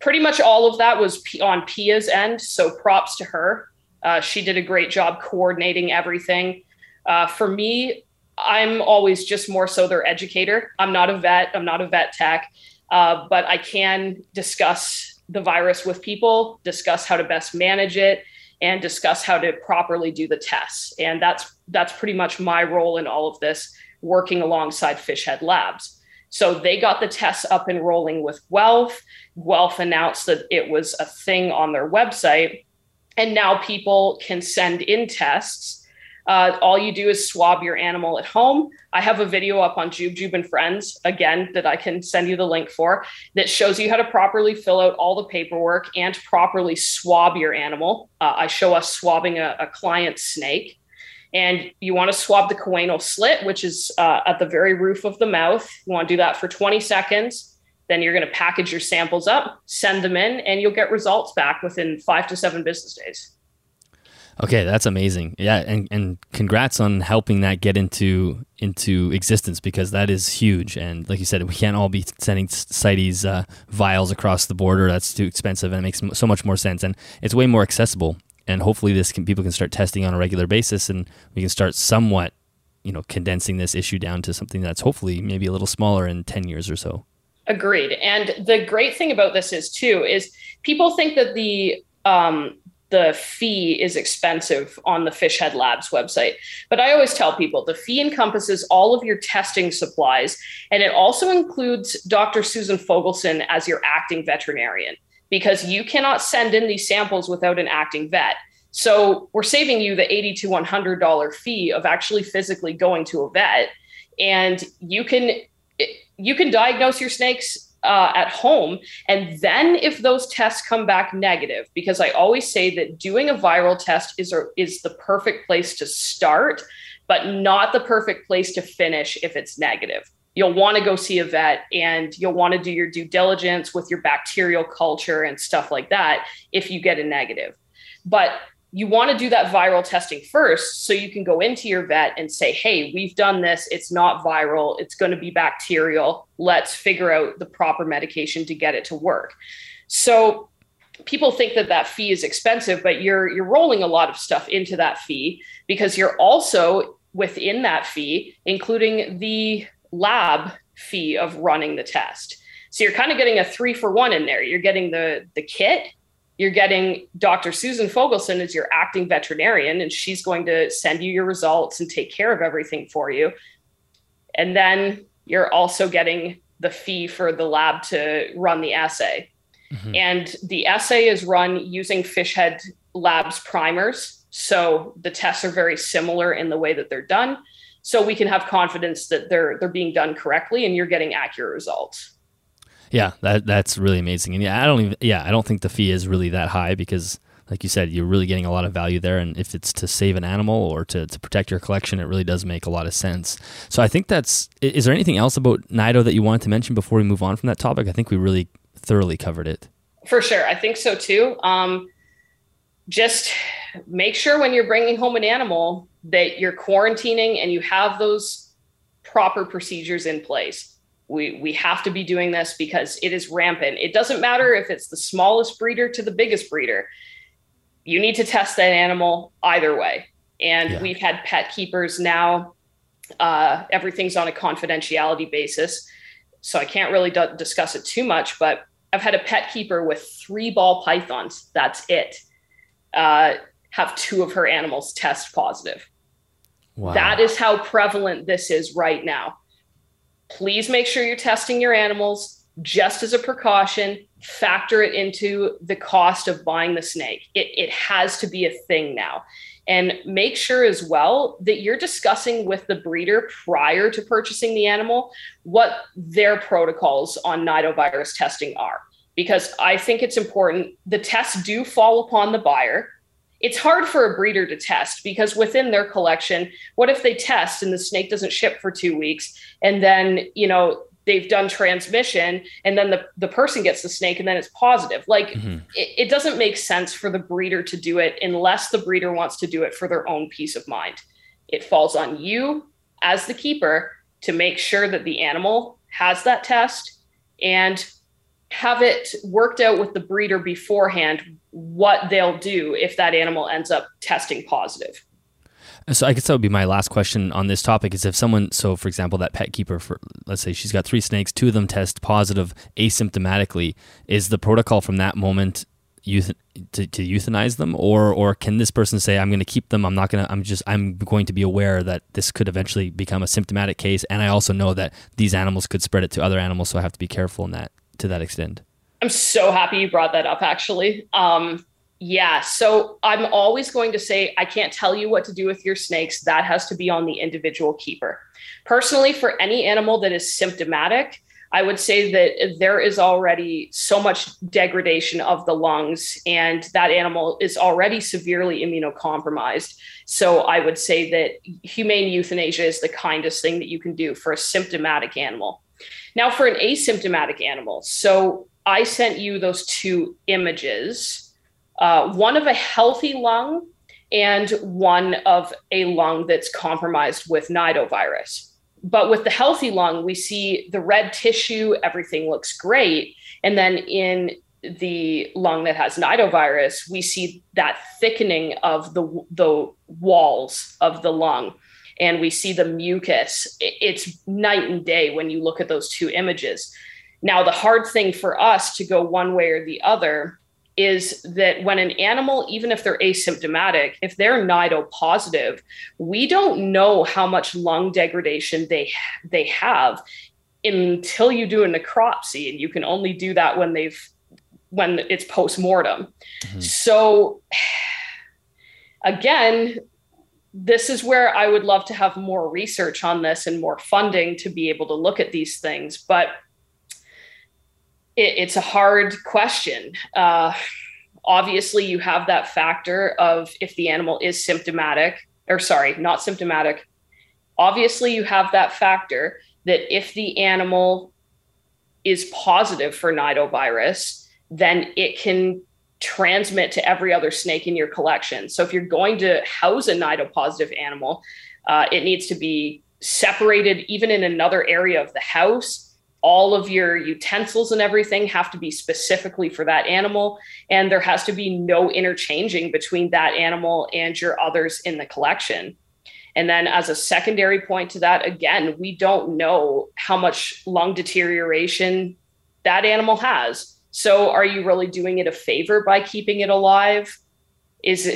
Pretty much all of that was on Pia's end, so props to her. She did a great job coordinating everything. For me, I'm always just more so their educator. I'm not a vet. I'm not a vet tech, but I can discuss the virus with people, discuss how to best manage it, and discuss how to properly do the tests. And that's pretty much my role in all of this, working alongside Fishhead Labs. So they got the tests up and rolling with Guelph. Guelph announced that it was a thing on their website. And now people can send in tests. All you do is swab your animal at home. I have a video up on Joob Joob and Friends, again, that I can send you the link for, that shows you how to properly fill out all the paperwork and properly swab your animal. I show us swabbing a client's snake. And you want to swab the choanal slit, which is at the very roof of the mouth. You want to do that for 20 seconds. Then you're going to package your samples up, send them in, and you'll get results back within 5 to 7 business days. Okay, that's amazing. Yeah, and congrats on helping that get into existence, because that is huge. And like you said, we can't all be sending CITES vials across the border. That's too expensive, and it makes so much more sense. And it's way more accessible. And hopefully people can start testing on a regular basis, and we can start somewhat, condensing this issue down to something that's hopefully maybe a little smaller in 10 years or so. Agreed. And the great thing about this is people think that the fee is expensive on the Fishhead Labs website. But I always tell people the fee encompasses all of your testing supplies, and it also includes Dr. Susan Fogelson as your acting veterinarian, because you cannot send in these samples without an acting vet. So we're saving you the $80 to $100 fee of actually physically going to a vet. And you can diagnose your snakes at home. And then if those tests come back negative, because I always say that doing a viral test is the perfect place to start, but not the perfect place to finish if it's negative. You'll want to go see a vet, and you'll want to do your due diligence with your bacterial culture and stuff like that if you get a negative. But you want to do that viral testing first, so you can go into your vet and say, hey, we've done this. It's not viral. It's going to be bacterial. Let's figure out the proper medication to get it to work. So people think that fee is expensive, but you're rolling a lot of stuff into that fee, because you're also within that fee, including the lab fee of running the test. So you're kind of getting a 3-for-1 in there. You're getting the kit, you're getting Dr. Susan Fogelson as your acting veterinarian, and she's going to send you your results and take care of everything for you. And then you're also getting the fee for the lab to run the assay. Mm-hmm. And the assay is run using Fishhead labs primers. So the tests are very similar in the way that they're done. So we can have confidence that they're being done correctly and you're getting accurate results. Yeah, that's really amazing. And I don't think the fee is really that high because, like you said, you're really getting a lot of value there. And if it's to save an animal or to protect your collection, it really does make a lot of sense. So I think is there anything else about Nido that you wanted to mention before we move on from that topic? I think we really thoroughly covered it. For sure. I think so too. Just make sure when you're bringing home an animal that you're quarantining and you have those proper procedures in place. We have to be doing this because it is rampant. It doesn't matter if it's the smallest breeder to the biggest breeder. You need to test that animal either way. And We've had pet keepers now. Everything's on a confidentiality basis, so I can't really discuss it too much, but I've had a pet keeper with 3 ball pythons. That's it. Have 2 of her animals test positive. Wow. That is how prevalent this is right now. Please make sure you're testing your animals just as a precaution. Factor it into the cost of buying the snake. It has to be a thing now. And make sure as well that you're discussing with the breeder prior to purchasing the animal what their protocols on nidovirus testing are. Because I think it's important. The tests do fall upon the buyer. It's hard for a breeder to test because within their collection, what if they test and the snake doesn't ship for 2 weeks and then, they've done transmission and then the person gets the snake and then it's positive. It doesn't make sense for the breeder to do it unless the breeder wants to do it for their own peace of mind. It falls on you as the keeper to make sure that the animal has that test and have it worked out with the breeder beforehand what they'll do if that animal ends up testing positive. So I guess that would be my last question on this topic is if someone, so for example, that pet keeper, let's say she's got 3 snakes, 2 of them test positive asymptomatically, is the protocol from that moment to euthanize them? Or can this person say, I'm going to keep them, I'm going to be aware that this could eventually become a symptomatic case, and I also know that these animals could spread it to other animals, so I have to be careful in that, to that extent? I'm so happy you brought that up, actually. So I'm always going to say, I can't tell you what to do with your snakes. That has to be on the individual keeper. Personally, for any animal that is symptomatic, I would say that there is already so much degradation of the lungs and that animal is already severely immunocompromised. So I would say that humane euthanasia is the kindest thing that you can do for a symptomatic animal. Now for an asymptomatic animal. So I sent you those 2 images, one of a healthy lung and one of a lung that's compromised with nidovirus. But with the healthy lung, we see the red tissue, everything looks great. And then in the lung that has nidovirus, we see that thickening of the walls of the lung. And we see the mucus. It's night and day when you look at those 2 images. Now, the hard thing for us to go one way or the other is that when an animal, even if they're asymptomatic, if they're nido positive, we don't know how much lung degradation they have until you do a necropsy, and you can only do that when it's post-mortem. Mm-hmm. So again, this is where I would love to have more research on this and more funding to be able to look at these things, but it's a hard question. Obviously, you have that factor of if the animal is not symptomatic. Obviously, you have that factor that if the animal is positive for nidovirus, then it can transmit to every other snake in your collection. So if you're going to house a nidopositive animal, it needs to be separated even in another area of the house. All of your utensils and everything have to be specifically for that animal. And there has to be no interchanging between that animal and your others in the collection. And then as a secondary point to that, again, we don't know how much lung deterioration that animal has. So are you really doing it a favor by keeping it alive? Is it,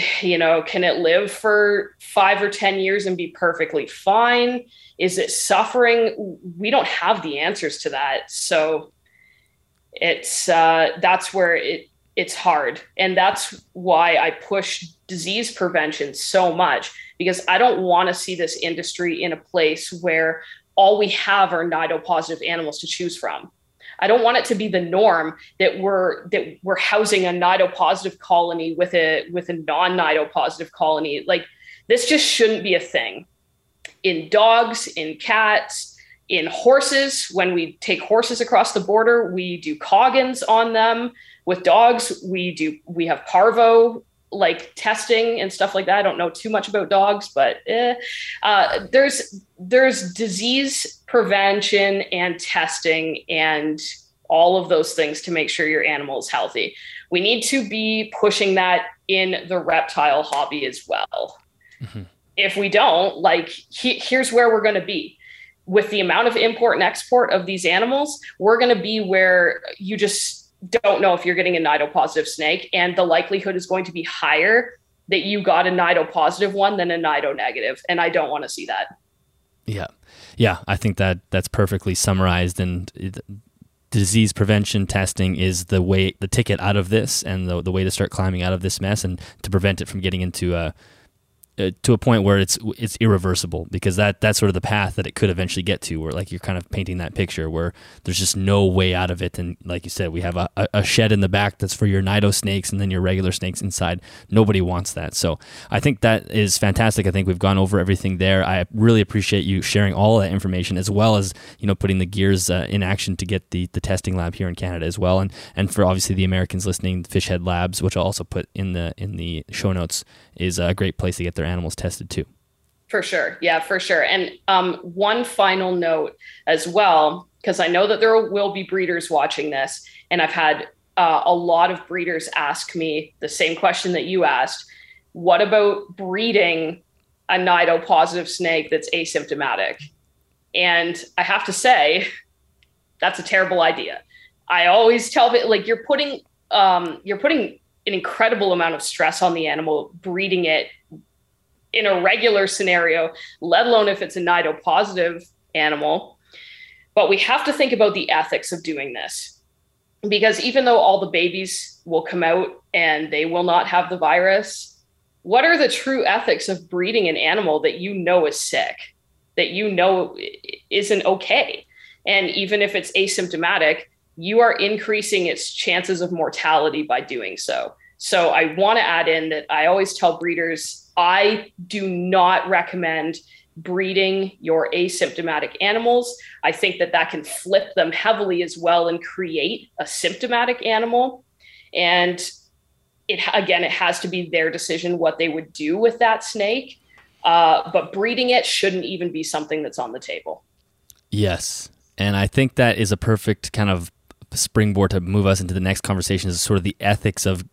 can it live for 5 or 10 years and be perfectly fine? Is it suffering? We don't have the answers to that. So that's where it's hard. And that's why I push disease prevention so much, because I don't want to see this industry in a place where all we have are nidopositive animals to choose from. I don't want it to be the norm that we're housing a nidopositive colony with a non-nidopositive colony. Like, this just shouldn't be a thing. In dogs, in cats, in horses, when we take horses across the border, we do Coggins on them. With dogs, we have parvo like testing and stuff like that. I don't know too much about dogs, but there's disease prevention and testing and all of those things to make sure your animal is healthy. We need to be pushing that in the reptile hobby as well. Mm-hmm. If we don't, like, here's where we're going to be. With the amount of import and export of these animals, we're going to be where you just don't know if you're getting a nidopositive snake, and the likelihood is going to be higher that you got a nidopositive one than a nidonegative, and I don't want to see that. Yeah. Yeah, I think that's perfectly summarized, and disease prevention testing is the way, the ticket out of this, and the way to start climbing out of this mess and to prevent it from getting into a point where it's irreversible, because that's sort of the path that it could eventually get to, where, like, you're kind of painting that picture where there's just no way out of it. And like you said, we have a shed in the back that's for your nido snakes and then your regular snakes inside. Nobody wants that. So I think that is fantastic. I think we've gone over everything there. I really appreciate you sharing all that information, as well as, you know, putting the gears in action to get the testing lab here in Canada as well. And for obviously the Americans listening, Fishhead Labs, which I'll also put in the show notes, is a great place to get their animals tested too. For sure. Yeah, for sure. And one final note as well, because I know that there will be breeders watching this, and I've had a lot of breeders ask me the same question that you asked. What about breeding a nidopositive snake that's asymptomatic? And I have to say, that's a terrible idea. I always tell them, like, you're putting an incredible amount of stress on the animal, breeding it in a regular scenario, let alone if it's a nidopositive animal. But we have to think about the ethics of doing this, because even though all the babies will come out and they will not have the virus, what are the true ethics of breeding an animal that you know is sick, that you know isn't okay? And even if it's asymptomatic, you are increasing its chances of mortality by doing so. So I want to add in that I always tell breeders, I do not recommend breeding your asymptomatic animals. I think that can flip them heavily as well and create a symptomatic animal. And it has to be their decision what they would do with that snake. But breeding it shouldn't even be something that's on the table. Yes. And I think that is a perfect kind of springboard to move us into the next conversation, is sort of the ethics of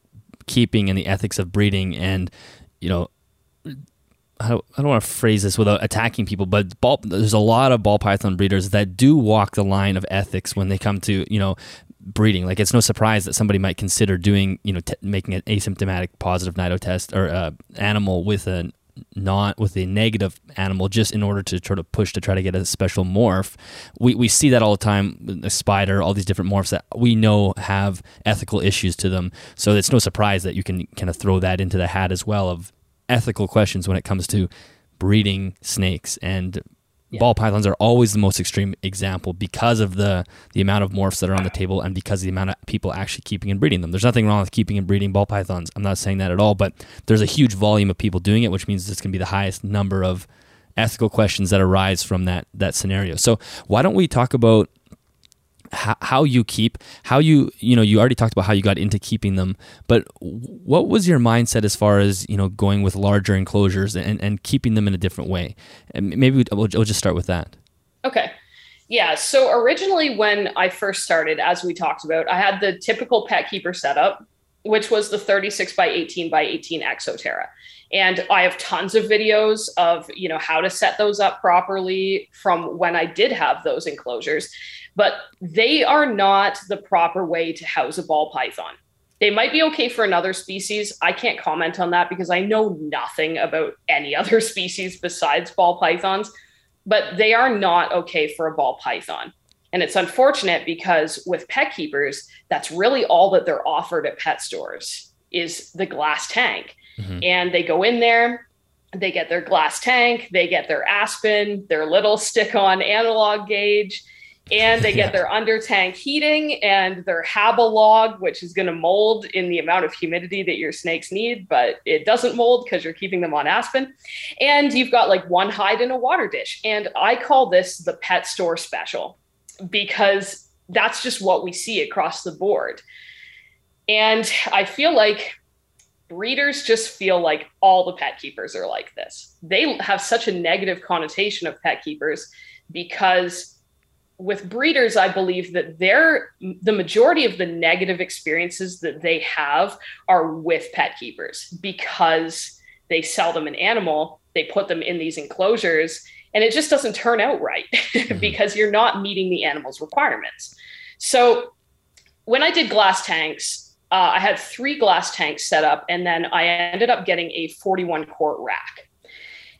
keeping and the ethics of breeding. And, you know, I don't want to phrase this without attacking people, but there's a lot of ball python breeders that do walk the line of ethics when they come to, you know, breeding. Like, it's no surprise that somebody might consider doing, you know, making an asymptomatic positive nido test or animal with a negative animal, just in order to sort of push to try to get a special morph. We see that all the time, a spider, all these different morphs that we know have ethical issues to them. So it's no surprise that you can kind of throw that into the hat as well of ethical questions when it comes to breeding snakes. And yeah, ball pythons are always the most extreme example because of the amount of morphs that are on the table, and because of the amount of people actually keeping and breeding them. There's nothing wrong with keeping and breeding ball pythons. I'm not saying that at all, but there's a huge volume of people doing it, which means it's going to be the highest number of ethical questions that arise from that scenario. So why don't we talk about you already talked about how you got into keeping them, but what was your mindset as far as, you know, going with larger enclosures and keeping them in a different way? And maybe we'll just start with that. Okay. Yeah. So originally when I first started, as we talked about, I had the typical pet keeper setup, which was the 36 by 18 by 18 Exoterra. And I have tons of videos of, you know, how to set those up properly from when I did have those enclosures, but they are not the proper way to house a ball python. They might be okay for another species. I can't comment on that because I know nothing about any other species besides ball pythons, but they are not okay for a ball python. And it's unfortunate because with pet keepers, that's really all that they're offered at pet stores is the glass tank. Mm-hmm. And they go in there, they get their glass tank, they get their Aspen, their little stick-on analog gauge, and they get their undertank heating and their Habalog, which is going to mold in the amount of humidity that your snakes need, but it doesn't mold because you're keeping them on Aspen. And you've got like one hide in a water dish. And I call this the pet store special because that's just what we see across the board. And I feel like breeders just feel like all the pet keepers are like this. They have such a negative connotation of pet keepers because with breeders, I believe that the majority of the negative experiences that they have are with pet keepers because they sell them an animal, they put them in these enclosures, and it just doesn't turn out right because you're not meeting the animal's requirements. So when I did glass tanks, I had 3 glass tanks set up, and then I ended up getting a 41-quart rack.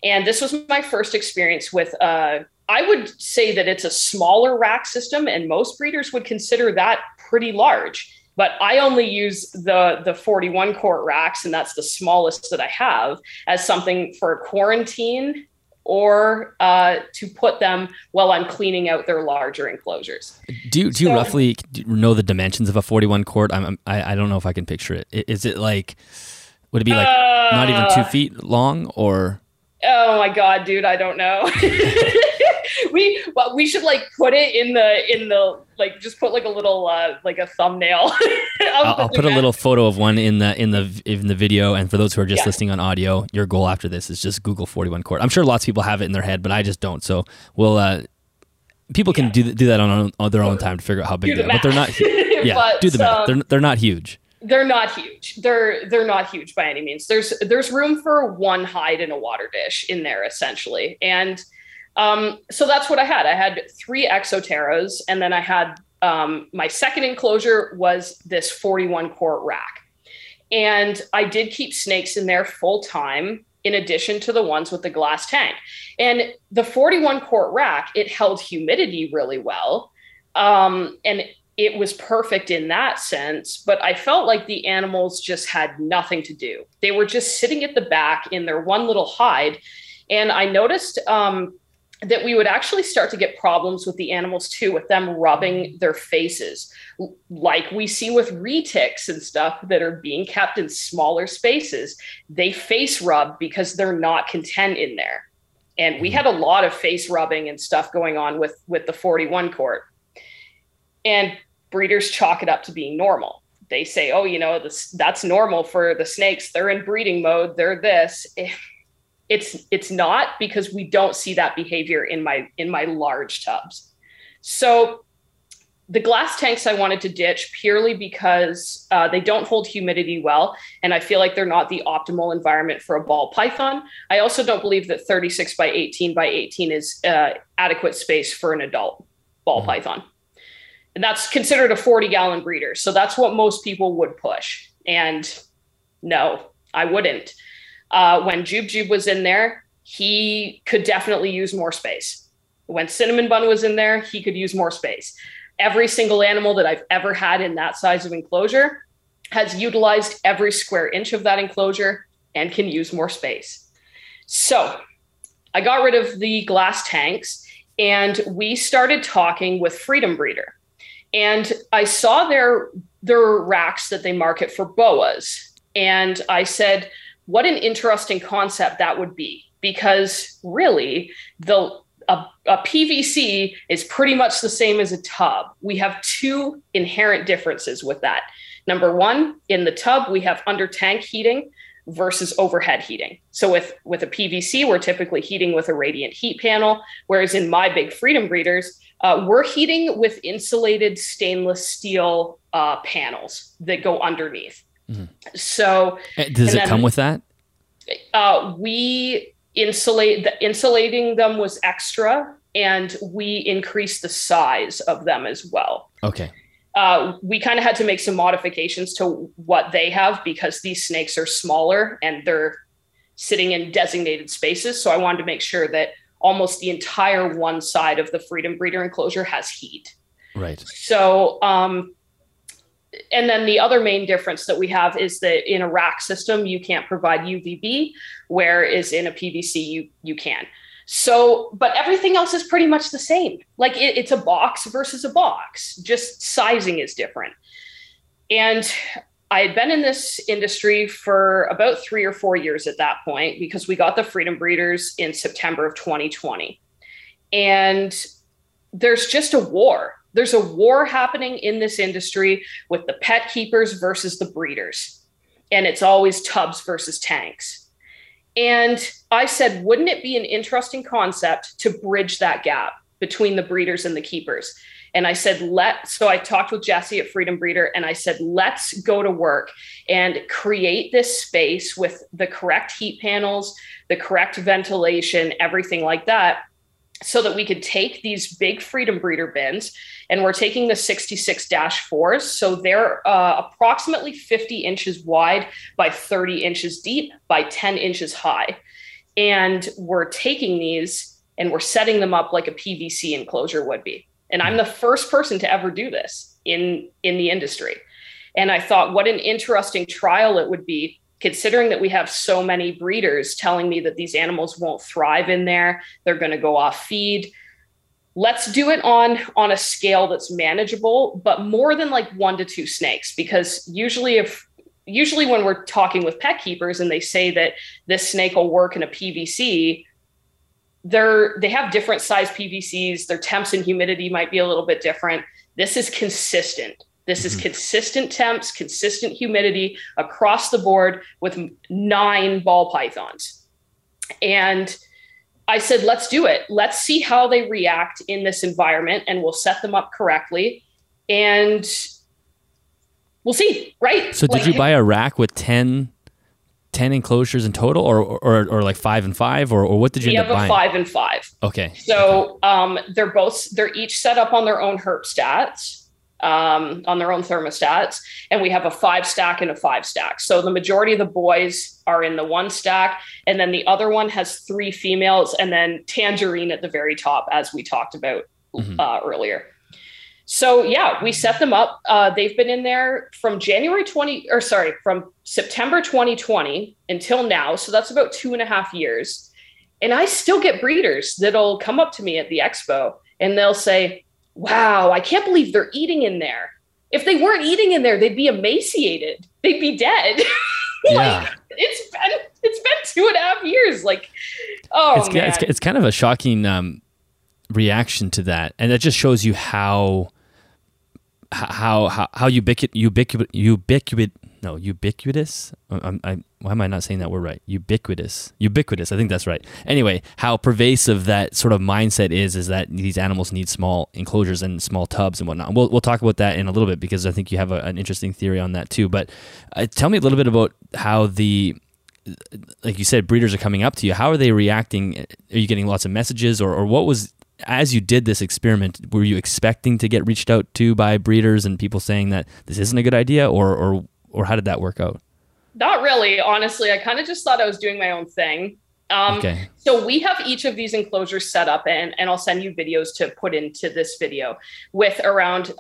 And this was my first experience with, I would say that it's a smaller rack system, and most breeders would consider that pretty large. But I only use the 41-quart racks, and that's the smallest that I have, as something for quarantine or to put them while I'm cleaning out their larger enclosures. Do you roughly know the dimensions of a 41 quart? I don't know if I can picture it. Is it like, would it be like not even 2 feet long or? Oh my God, dude, I don't know. We should like put it in the like, just put like a little like a thumbnail. I'll put a little photo of one in the video. And for those who are just listening on audio, your goal after this is just Google 41 quart. I'm sure lots of people have it in their head, but I just don't. So we'll people can do that on their own time to figure out how big they are, but they're not. Yeah, but, do the math. They're not huge. They're not huge. They're not huge by any means. There's room for one hide in a water dish in there essentially, and. So that's what I had. I had 3 Exoteros, and then I had my second enclosure was this 41-quart rack. And I did keep snakes in there full time in addition to the ones with the glass tank. And the 41-quart rack, it held humidity really well. And it was perfect in that sense, but I felt like the animals just had nothing to do. They were just sitting at the back in their one little hide. And I noticed that we would actually start to get problems with the animals too, with them rubbing their faces, like we see with retics and stuff that are being kept in smaller spaces. They face rub because they're not content in there. And we had a lot of face rubbing and stuff going on with the 41 quart. And breeders chalk it up to being normal. They say, oh, you know, that's normal for the snakes. They're in breeding mode. They're this. It's not, because we don't see that behavior in my large tubs. So the glass tanks I wanted to ditch purely because they don't hold humidity well, and I feel like they're not the optimal environment for a ball python. I also don't believe that 36 by 18 by 18 is adequate space for an adult ball python. And that's considered a 40-gallon breeder. So that's what most people would push. And no, I wouldn't. When Joob Joob was in there, he could definitely use more space. When Cinnamon Bun was in there, he could use more space. Every single animal that I've ever had in that size of enclosure has utilized every square inch of that enclosure and can use more space. So I got rid of the glass tanks, and we started talking with Freedom Breeder. And I saw their racks that they market for boas. And I said, what an interesting concept that would be, because really a PVC is pretty much the same as a tub. We have 2 inherent differences with that. Number one, in the tub, we have under tank heating versus overhead heating. So with a PVC, we're typically heating with a radiant heat panel, whereas in my big Freedom Breeders, we're heating with insulated stainless steel panels that go underneath. Mm-hmm. So does it come with that? We insulating them was extra, and we increased the size of them as well. Okay. We kind of had to make some modifications to what they have because these snakes are smaller and they're sitting in designated spaces. So I wanted to make sure that almost the entire one side of the Freedom Breeder enclosure has heat. Right. So, and then the other main difference that we have is that in a rack system, you can't provide UVB, whereas in a PVC, you can. So, but everything else is pretty much the same. Like it's a box versus a box, just sizing is different. And I had been in this industry for about 3 or 4 years at that point, because we got the Freedom Breeders in September of 2020. And there's just a war. There's a war happening in this industry with the pet keepers versus the breeders. And it's always tubs versus tanks. And I said, wouldn't it be an interesting concept to bridge that gap between the breeders and the keepers? And I said, so I talked with Jesse at Freedom Breeder and I said, let's go to work and create this space with the correct heat panels, the correct ventilation, everything like that, so that we could take these big Freedom Breeder bins, and we're taking the 66-4s. So they're approximately 50 inches wide by 30 inches deep by 10 inches high. And we're taking these and we're setting them up like a PVC enclosure would be. And I'm the first person to ever do this in the industry. And I thought, what an interesting trial it would be, considering that we have so many breeders telling me that these animals won't thrive in there, they're going to go off feed. Let's do it on a scale that's manageable, but more than like 1 to 2 snakes, because usually when we're talking with pet keepers and they say that this snake will work in a PVC, they have different size PVCs, their temps and humidity might be a little bit different. This is consistent. This is consistent temps, consistent humidity across the board with 9 ball pythons. And I said, let's do it. Let's see how they react in this environment and we'll set them up correctly. And we'll see, right? So did you buy a rack with 10 enclosures in total or like 5 and 5 or what did you end up buying? We have a 5 and 5. Okay. So they're each set up on their own herp stats. On their own thermostats, and we have a 5-stack and a 5-stack. So the majority of the boys are in the 1-stack, and then the other one has 3 females, and then Tangerine at the very top, as we talked about earlier. So yeah, we set them up. They've been in there from from September 2020 until now. So that's about 2.5 years. And I still get breeders that'll come up to me at the expo and they'll say, wow, I can't believe they're eating in there. If they weren't eating in there, they'd be emaciated. They'd be dead. It's been 2.5 years. Like, oh, man. It's kind of a shocking reaction to that. And that just shows you how ubiquitous. Why am I not saying that word right? Ubiquitous. I think that's right. Anyway, how pervasive that sort of mindset is that these animals need small enclosures and small tubs and whatnot. We'll talk about that in a little bit because I think you have an interesting theory on that too. But tell me a little bit about how like you said, breeders are coming up to you. How are they reacting? Are you getting lots of messages or what was, as you did this experiment, were you expecting to get reached out to by breeders and people saying that this isn't a good idea or how did that work out? Not really. Honestly, I kind of just thought I was doing my own thing. Okay. So we have each of these enclosures set up and I'll send you videos to put into this video with around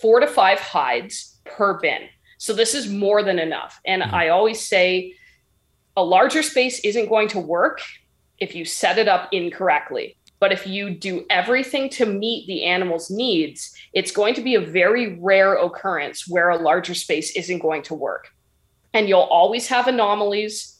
4 to 5 hides per bin. So this is more than enough. And I always say a larger space isn't going to work if you set it up incorrectly. But if you do everything to meet the animal's needs, it's going to be a very rare occurrence where a larger space isn't going to work. And you'll always have anomalies.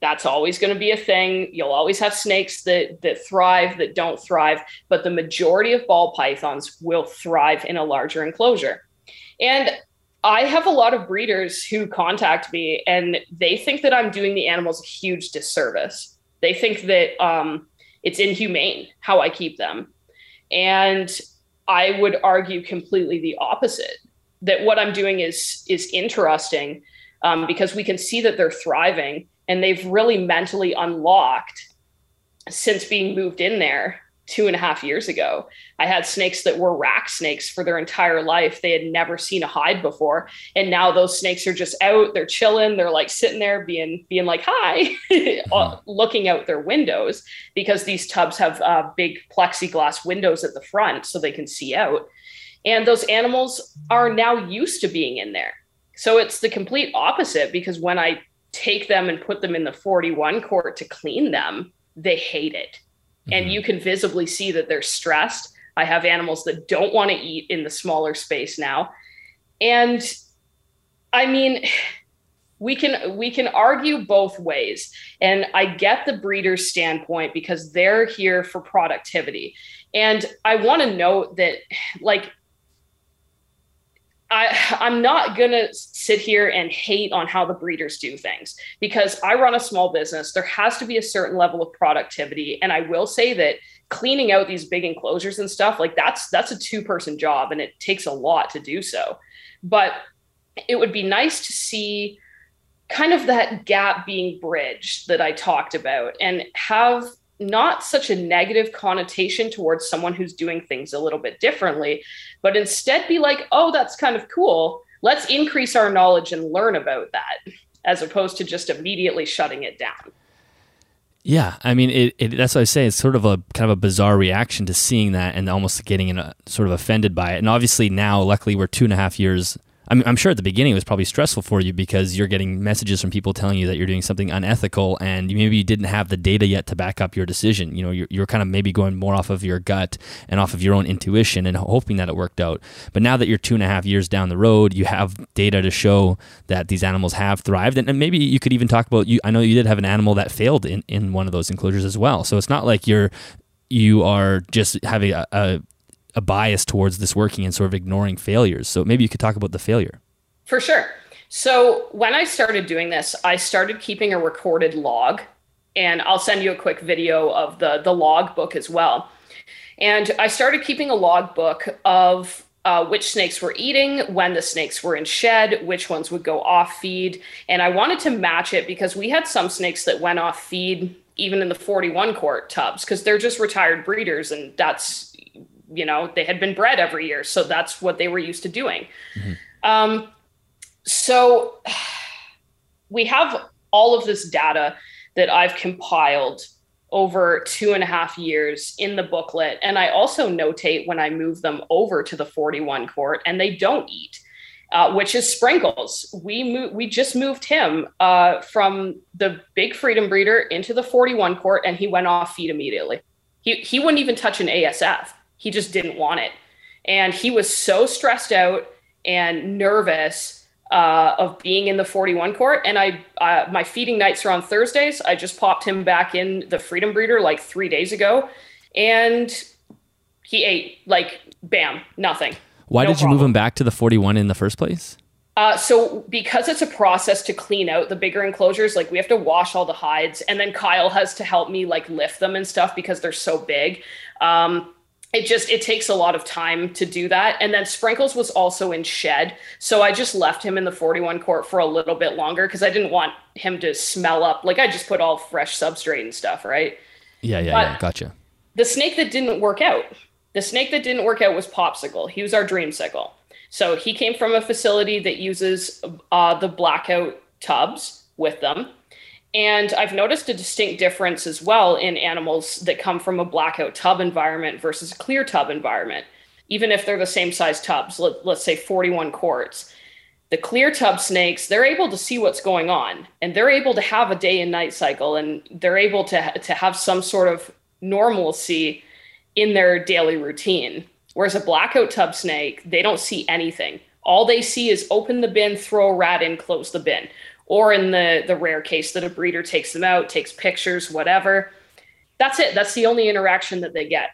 That's always going to be a thing. You'll always have snakes that thrive, that don't thrive. But the majority of ball pythons will thrive in a larger enclosure. And I have a lot of breeders who contact me and they think that I'm doing the animals a huge disservice. They think that it's inhumane how I keep them. And I would argue completely the opposite, that what I'm doing is interesting because we can see that they're thriving and they've really mentally unlocked since being moved in there 2.5 years ago. I had snakes that were rack snakes for their entire life. They had never seen a hide before. And now those snakes are just out, they're chilling. They're like sitting there being like, hi, looking out their windows because these tubs have big plexiglass windows at the front so they can see out. And those animals are now used to being in there. So it's the complete opposite, because when I take them and put them in the 41 quart to clean them, they hate it. Mm-hmm. And you can visibly see that they're stressed. I have animals that don't want to eat in the smaller space now. And I mean, we can argue both ways. And I get the breeder's standpoint, because they're here for productivity. And I want to note that, like, I'm not going to sit here and hate on how the breeders do things, because I run a small business. There has to be a certain level of productivity. And I will say that cleaning out these big enclosures and stuff, like, that's a two-person job, and it takes a lot to do so. But it would be nice to see kind of that gap being bridged that I talked about, and have not such a negative connotation towards someone who's doing things a little bit differently, but instead be like, oh, that's kind of cool. Let's increase our knowledge and learn about that, as opposed to just immediately shutting it down. Yeah. I mean, that's what I say. It's sort of a kind of a bizarre reaction to seeing that and almost getting sort of offended by it. And obviously now, luckily, we're 2.5 years. I mean, I'm sure at the beginning it was probably stressful for you, because you're getting messages from people telling you that you're doing something unethical, and maybe you didn't have the data yet to back up your decision. You know, you're kind of maybe going more off of your gut and off of your own intuition and hoping that it worked out. But now that you're 2.5 years down the road, you have data to show that these animals have thrived. And maybe you could even talk about, I know you did have an animal that failed in one of those enclosures as well. So it's not like you are just having a bias towards this working and sort of ignoring failures. So maybe you could talk about the failure. For sure. So when I started doing this, I started keeping a recorded log, and I'll send you a quick video of the log book as well. And I started keeping a log book of which snakes were eating, when the snakes were in shed, which ones would go off feed. And I wanted to match it, because we had some snakes that went off feed, even in the 41 quart tubs, because they're just retired breeders, and that's, they had been bred every year, so that's what they were used to doing. Mm-hmm. So we have all of this data that I've compiled over 2.5 years in the booklet. And I also notate when I move them over to the 41 quart and they don't eat, which is Sprinkles. We just moved him from the big Freedom Breeder into the 41 quart, and he went off feed immediately. He wouldn't even touch an ASF. He just didn't want it. And he was so stressed out and nervous of being in the 41 quart. And my feeding nights are on Thursdays. I just popped him back in the Freedom Breeder like 3 days ago, and he ate like, bam, nothing. Why did you move him back to the 41 in the first place? So because it's a process to clean out the bigger enclosures, like we have to wash all the hides, and then Kyle has to help me like lift them and stuff because they're so big. It takes a lot of time to do that. And then Sprinkles was also in shed. So I just left him in the 41 quart for a little bit longer, because I didn't want him to smell up. Like, I just put all fresh substrate and stuff, right? Yeah. Gotcha. The snake that didn't work out was Popsicle. He was our dreamsicle. So he came from a facility that uses the blackout tubs with them. And I've noticed a distinct difference as well in animals that come from a blackout tub environment versus a clear tub environment, even if they're the same size tubs, let's say 41 quarts. The clear tub snakes, they're able to see what's going on, and they're able to have a day and night cycle, and they're able to have some sort of normalcy in their daily routine. Whereas a blackout tub snake, they don't see anything. All they see is open the bin, throw a rat in, close the bin. Or in the rare case that a breeder takes them out, takes pictures, whatever. That's it. That's the only interaction that they get.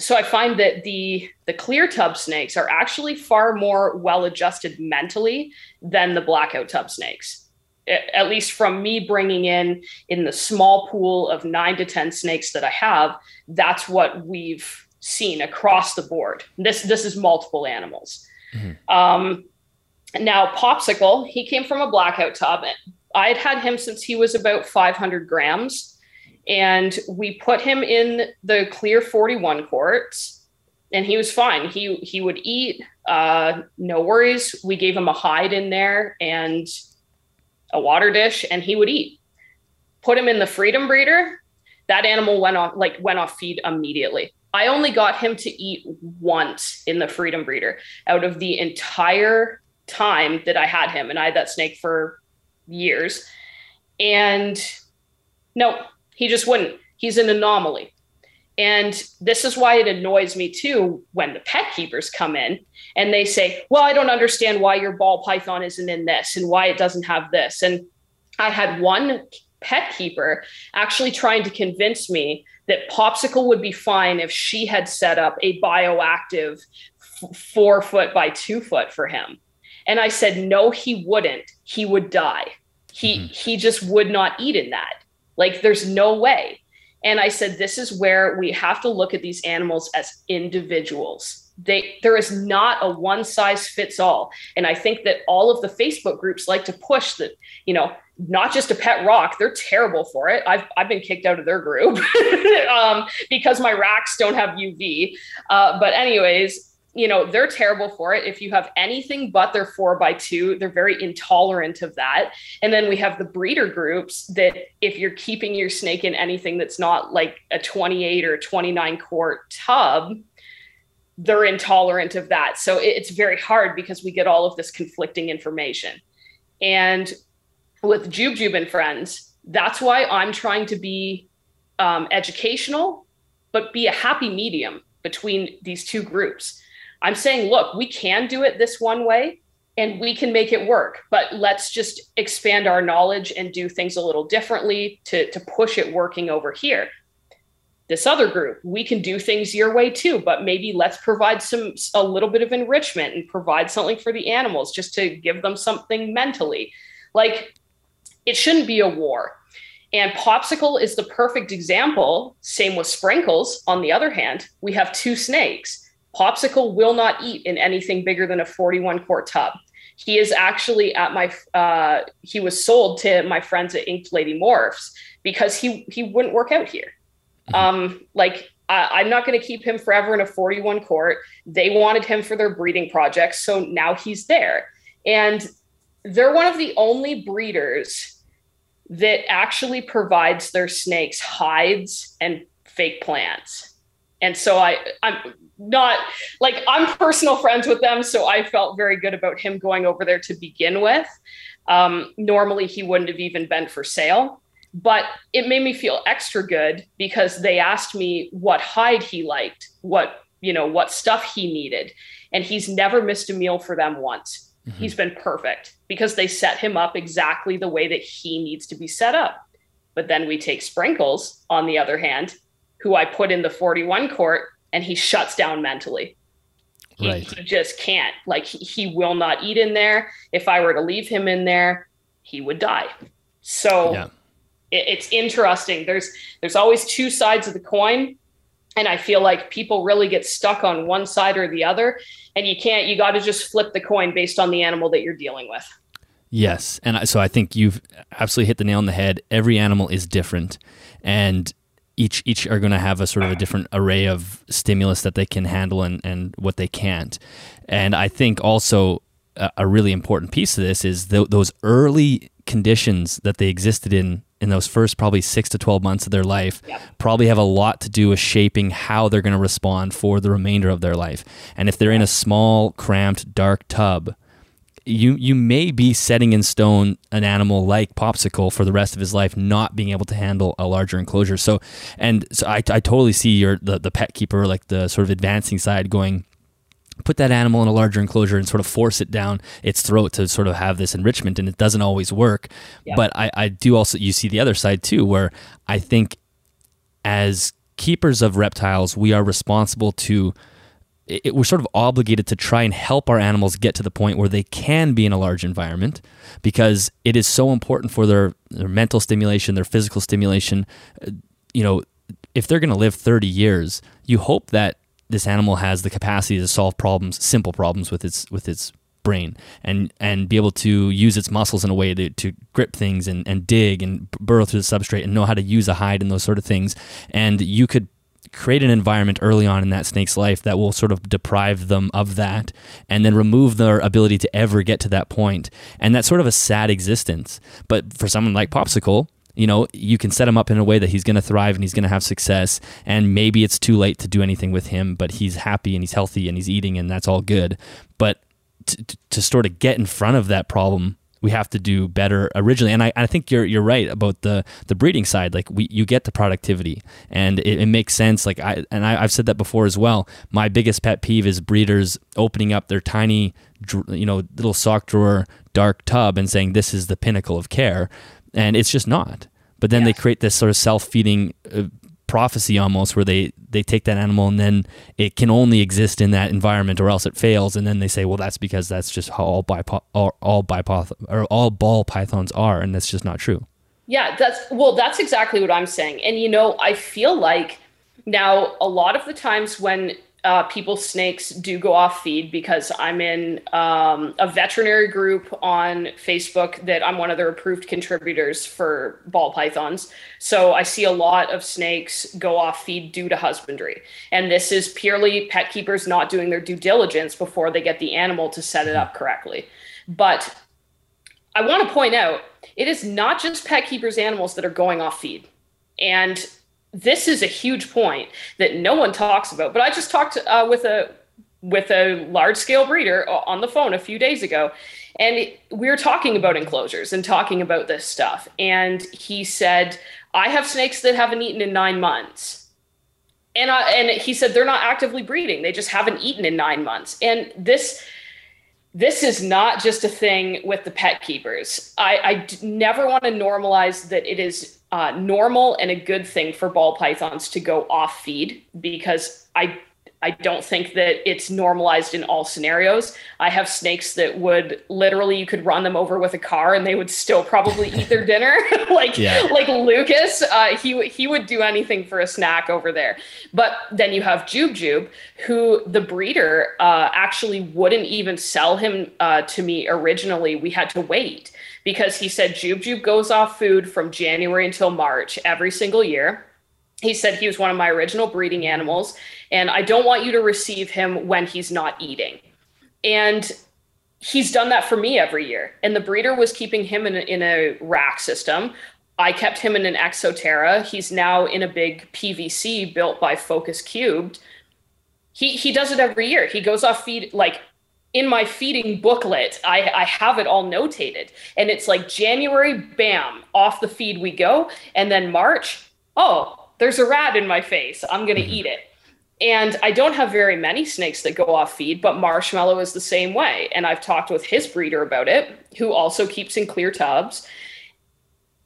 So I find that the clear tub snakes are actually far more well-adjusted mentally than the blackout tub snakes, at least from me bringing in the small pool of 9 to 10 snakes that I have. That's what we've seen across the board. This is multiple animals. Mm-hmm. Now, Popsicle, he came from a blackout tub. I had had him since he was about 500 grams, and we put him in the clear 41 quarts, and he was fine. He would eat, no worries. We gave him a hide in there and a water dish, and he would eat. Put him in the Freedom Breeder. That animal went off feed immediately. I only got him to eat once in the Freedom Breeder out of the entire time that I had him. And I had that snake for years. And no, he just wouldn't. He's an anomaly. And this is why it annoys me too when the pet keepers come in and they say, well, I don't understand why your ball python isn't in this and why it doesn't have this. And I had one pet keeper actually trying to convince me that Popsicle would be fine if she had set up a bioactive 4-foot by 2-foot for him. And I said, no, he wouldn't. He would die. He just would not eat in that. Like, there's no way. And I said, this is where we have to look at these animals as individuals. There is not a one size fits all. And I think that all of the Facebook groups like to push that, you know, not just a pet rock. They're terrible for it. I've been kicked out of their group because my racks don't have UV. But anyways, you know, they're terrible for it. If you have anything but their 4x2, they're very intolerant of that. And then we have the breeder groups that if you're keeping your snake in anything that's not like a 28 or 29 quart tub, they're intolerant of that. So it's very hard because we get all of this conflicting information. And with Joob Joob and Friends, that's why I'm trying to be educational, but be a happy medium between these two groups. I'm saying, look, we can do it this one way and we can make it work, but let's just expand our knowledge and do things a little differently to push it working over here. This other group, we can do things your way too, but maybe let's provide a little bit of enrichment and provide something for the animals just to give them something mentally. Like, it shouldn't be a war. And Popsicle is the perfect example. Same with Sprinkles. On the other hand, we have two snakes. Popsicle will not eat in anything bigger than a 41 quart tub. He is actually at my, he was sold to my friends at Inked Lady Morphs because he wouldn't work out here. I'm not going to keep him forever in a 41 quart. They wanted him for their breeding project. So now he's there. And they're one of the only breeders that actually provides their snakes hides and fake plants. And so I'm not like, I'm personal friends with them. So I felt very good about him going over there to begin with. Normally he wouldn't have even been for sale, but it made me feel extra good because they asked me what hide he liked, what stuff he needed. And he's never missed a meal for them once. Mm-hmm. He's been perfect because they set him up exactly the way that he needs to be set up. But then we take Sprinkles, on the other hand, who I put in the 41 quart, and he shuts down mentally. Right. He just can't. Like, he will not eat in there. If I were to leave him in there, he would die. So yeah. It's interesting. There's always two sides of the coin. And I feel like people really get stuck on one side or the other, and you got to just flip the coin based on the animal that you're dealing with. Yes. And so I think you've absolutely hit the nail on the head. Every animal is different, and each are going to have a sort of a different array of stimulus that they can handle and what they can't. And I think also a really important piece of this is those early conditions that they existed in those first probably 6 to 12 months of their life, yep, probably have a lot to do with shaping how they're going to respond for the remainder of their life. And if they're in a small, cramped, dark tub, you may be setting in stone an animal like Popsicle for the rest of his life, not being able to handle a larger enclosure. So I totally see the pet keeper, like the sort of advancing side, going, put that animal in a larger enclosure and sort of force it down its throat to sort of have this enrichment, and it doesn't always work. Yeah. But I do also, you see the other side too, where I think as keepers of reptiles, we are responsible to, we're sort of obligated to try and help our animals get to the point where they can be in a large environment, because it is so important for their mental stimulation, their physical stimulation. You know, if they're going to live 30 years, you hope that this animal has the capacity to solve problems, simple problems with its brain, and be able to use its muscles in a way to grip things and dig and burrow through the substrate and know how to use a hide and those sort of things. And you could create an environment early on in that snake's life that will sort of deprive them of that and then remove their ability to ever get to that point. And that's sort of a sad existence. But for someone like Popsicle, you know, you can set him up in a way that he's going to thrive and he's going to have success. And maybe it's too late to do anything with him, but he's happy and he's healthy and he's eating and that's all good. But to sort of get in front of that problem, we have to do better originally. And I think you're right about the breeding side. Like you get the productivity and it makes sense. Like I've said that before as well. My biggest pet peeve is breeders opening up their tiny, you know, little sock drawer, dark tub and saying, this is the pinnacle of care. And it's just not. But then they create this sort of self-feeding prophecy almost where they take that animal and then it can only exist in that environment or else it fails. And then they say, well, that's because that's just how all ball pythons are. And that's just not true. Yeah, that's exactly what I'm saying. And, you know, I feel like now a lot of the times when people's snakes do go off feed, because I'm in a veterinary group on Facebook that I'm one of their approved contributors for ball pythons. So I see a lot of snakes go off feed due to husbandry. And this is purely pet keepers not doing their due diligence before they get the animal to set it up correctly. But I want to point out, it is not just pet keepers' animals that are going off feed. And this is a huge point that no one talks about, but I just talked with a large scale breeder on the phone a few days ago, and we were talking about enclosures and talking about this stuff. And he said, I have snakes that haven't eaten in 9 months. And he said, they're not actively breeding. They just haven't eaten in 9 months. And this is not just a thing with the pet keepers. I never want to normalize that it is normal and a good thing for ball pythons to go off feed, because I don't think that it's normalized in all scenarios. I have snakes that would literally, you could run them over with a car and they would still probably eat their dinner. Like Lucas, he would do anything for a snack over there. But then you have Joob Joob, who the breeder actually wouldn't even sell him to me originally. We had to wait, because he said Joob Joob goes off food from January until March every single year. He said he was one of my original breeding animals, and I don't want you to receive him when he's not eating. And he's done that for me every year. And the breeder was keeping him in a rack system. I kept him in an Exoterra. He's now in a big PVC built by Focus Cubed. He does it every year. He goes off feed, like, in my feeding booklet, I have it all notated. And it's like January, bam, off the feed we go. And then March, oh, there's a rat in my face. I'm going to eat it. And I don't have very many snakes that go off feed, but Marshmallow is the same way. And I've talked with his breeder about it, who also keeps in clear tubs.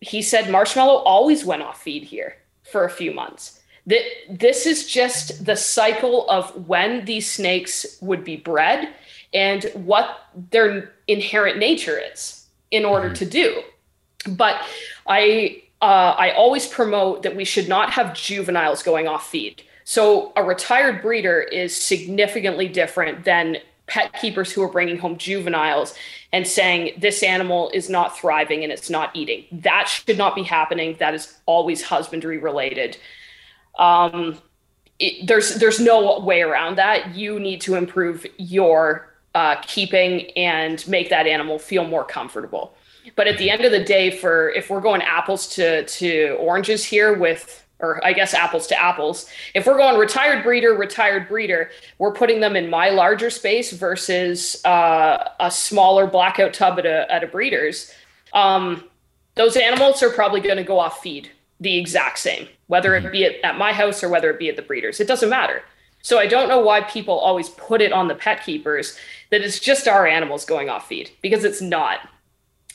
He said Marshmallow always went off feed here for a few months. This is just the cycle of when these snakes would be bred and what their inherent nature is in order to do. But I always promote that we should not have juveniles going off feed. So a retired breeder is significantly different than pet keepers who are bringing home juveniles and saying this animal is not thriving and it's not eating. That should not be happening. That is always husbandry related. There's no way around that. You need to improve your keeping and make that animal feel more comfortable. But at the end of the day, if we're going apples to oranges here or I guess apples to apples, if we're going retired breeder, we're putting them in my larger space versus a smaller blackout tub at a breeder's. Those animals are probably going to go off feed the exact same, whether it be at my house or whether it be at the breeder's. It doesn't matter. So I don't know why people always put it on the pet keepers that it's just our animals going off feed, because it's not.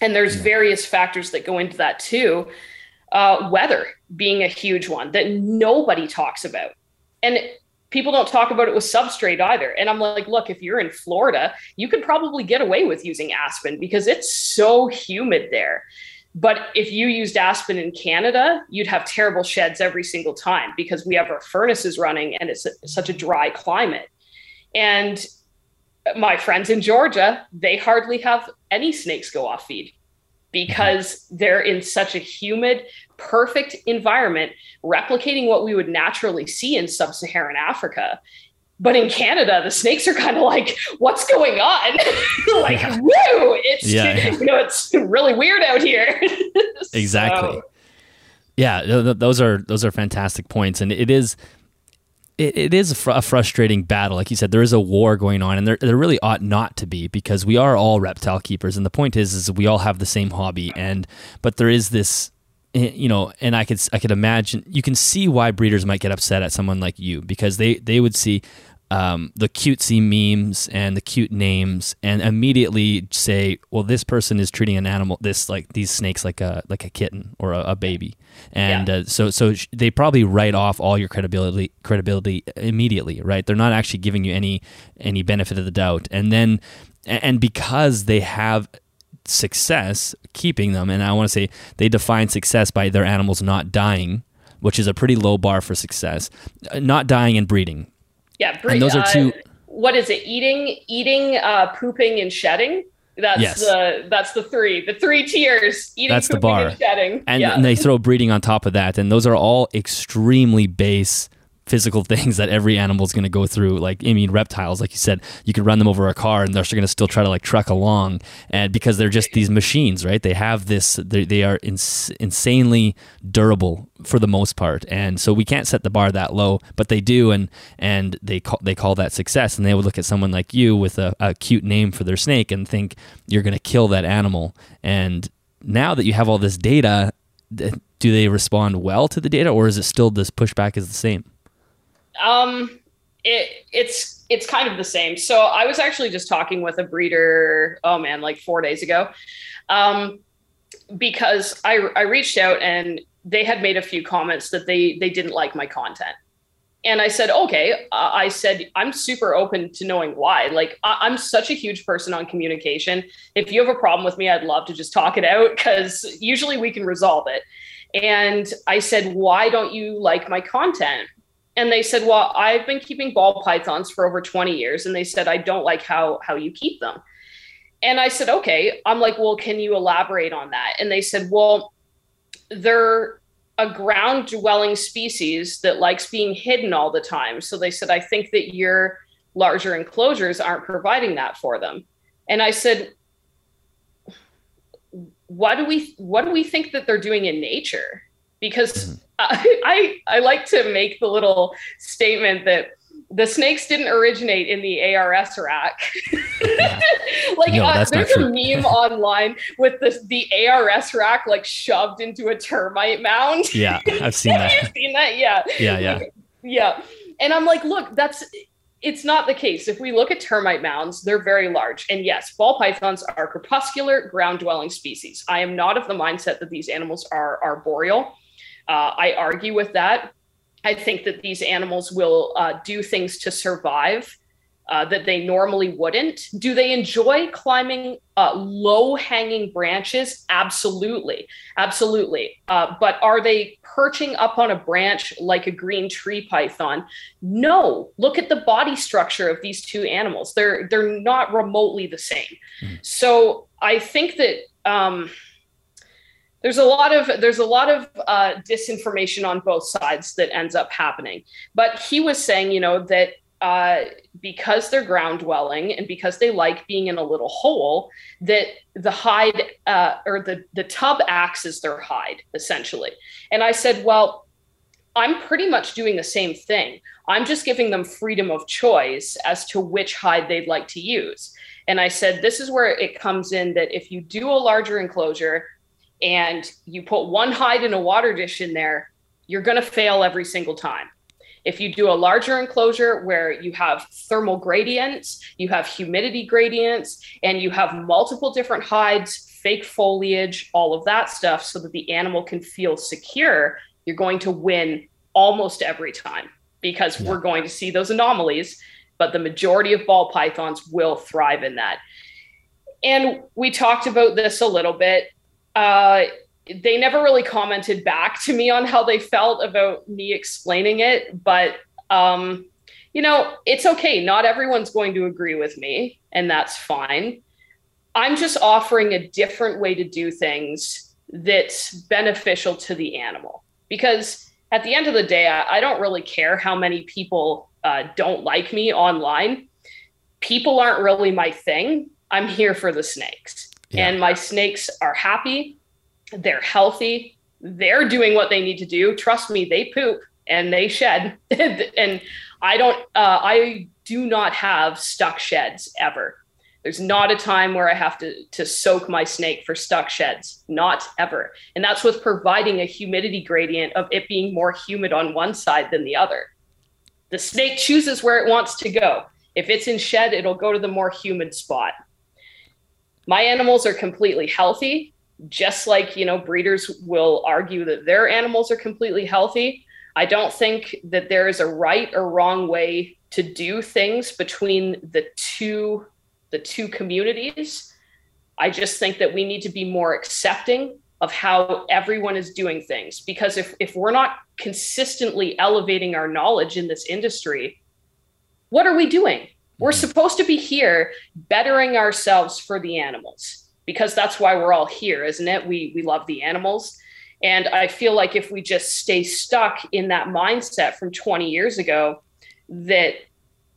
And there's various factors that go into that too. Weather being a huge one that nobody talks about. And people don't talk about it with substrate either. And I'm like, look, if you're in Florida, you could probably get away with using aspen because it's so humid there. But if you used aspen in Canada, you'd have terrible sheds every single time because we have our furnaces running and it's such a dry climate. And my friends in Georgia, they hardly have any snakes go off feed because they're in such a humid, perfect environment, replicating what we would naturally see in sub-Saharan Africa. But in Canada, the snakes are kind of like, what's going on? Like, woo, it's, you know, it's really weird out here. Exactly. Yeah, those are fantastic points, and it is a frustrating battle. Like you said, there is a war going on, and there really ought not to be, because we are all reptile keepers, and the point is we all have the same hobby, but there is this, you know, and I could imagine, you can see why breeders might get upset at someone like you, because they would see the cutesy memes and the cute names and immediately say, well, this person is treating an animal, these snakes, like a kitten or a baby. And yeah. So they probably write off all your credibility immediately, right? They're not actually giving you any benefit of the doubt. And because they have success keeping them, and I want to say they define success by their animals not dying, which is a pretty low bar for success, not dying and breeding. Yeah, and those are two. What is it? Eating, pooping, and shedding. That's the three. The three tiers. Eating, that's pooping, the bar. And shedding. And they throw breeding on top of that, and those are all extremely base physical things that every animal is going to go through. Like, I mean, reptiles, like you said, you could run them over a car, and they're going to still try to like truck along, and because they're just these machines, right? They have this. They are insanely durable for the most part, and so we can't set the bar that low, but they do, and they call that success, and they would look at someone like you with a cute name for their snake and think you're going to kill that animal. And now that you have all this data, do they respond well to the data, or is it still this pushback is the same? It's kind of the same. So I was actually just talking with a breeder, like 4 days ago, because I reached out and they had made a few comments that they didn't like my content. And I said, okay, I said, I'm super open to knowing why. Like, I'm such a huge person on communication. If you have a problem with me, I'd love to just talk it out, because usually we can resolve it. And I said, why don't you like my content? And they said, well, I've been keeping ball pythons for over 20 years. And they said, I don't like how you keep them. And I said, okay. I'm like, well, can you elaborate on that? And they said, well, they're a ground dwelling species that likes being hidden all the time. So they said, I think that your larger enclosures aren't providing that for them. And I said, what do we think that they're doing in nature? Because I like to make the little statement that the snakes didn't originate in the ARS rack. Yeah. There's a meme online with the ARS rack like shoved into a termite mound. Yeah, I've seen that. You've seen that? Yeah. Yeah. Yeah. And I'm like, look, it's not the case. If we look at termite mounds, they're very large. And yes, ball pythons are crepuscular ground-dwelling species. I am not of the mindset that these animals are arboreal. I argue with that. I think that these animals will do things to survive that they normally wouldn't. Do they enjoy climbing low-hanging branches? Absolutely. Absolutely. But are they perching up on a branch like a green tree python? No. Look at the body structure of these two animals. They're not remotely the same. Mm. So I think that... There's a lot of disinformation on both sides that ends up happening. But he was saying, you know, that because they're ground dwelling and because they like being in a little hole, that the hide or the tub acts as their hide, essentially. And I said, well, I'm pretty much doing the same thing. I'm just giving them freedom of choice as to which hide they'd like to use. And I said, this is where it comes in that if you do a larger enclosure and you put one hide in a water dish in there, you're going to fail every single time. If you do a larger enclosure where you have thermal gradients, you have humidity gradients, and you have multiple different hides, fake foliage, all of that stuff, so that the animal can feel secure, you're going to win almost every time, because we're going to see those anomalies, but the majority of ball pythons will thrive in that. And we talked about this a little bit. They never really commented back to me on how they felt about me explaining it, but, you know, it's okay. Not everyone's going to agree with me, and that's fine. I'm just offering a different way to do things that's beneficial to the animal, because at the end of the day, I don't really care how many people don't like me online. People aren't really my thing. I'm here for the snakes. Yeah. And my snakes are happy, they're healthy, they're doing what they need to do. Trust me, they poop and they shed. And I do not have stuck sheds ever. There's not a time where I have to soak my snake for stuck sheds, not ever. And that's with providing a humidity gradient of it being more humid on one side than the other. The snake chooses where it wants to go. If it's in shed, it'll go to the more humid spot. My animals are completely healthy, just like, you know, breeders will argue that their animals are completely healthy. I don't think that there is a right or wrong way to do things between the two communities. I just think that we need to be more accepting of how everyone is doing things, because if we're not consistently elevating our knowledge in this industry, what are we doing? We're supposed to be here bettering ourselves for the animals, because that's why we're all here, isn't it? We love the animals. And I feel like if we just stay stuck in that mindset from 20 years ago, that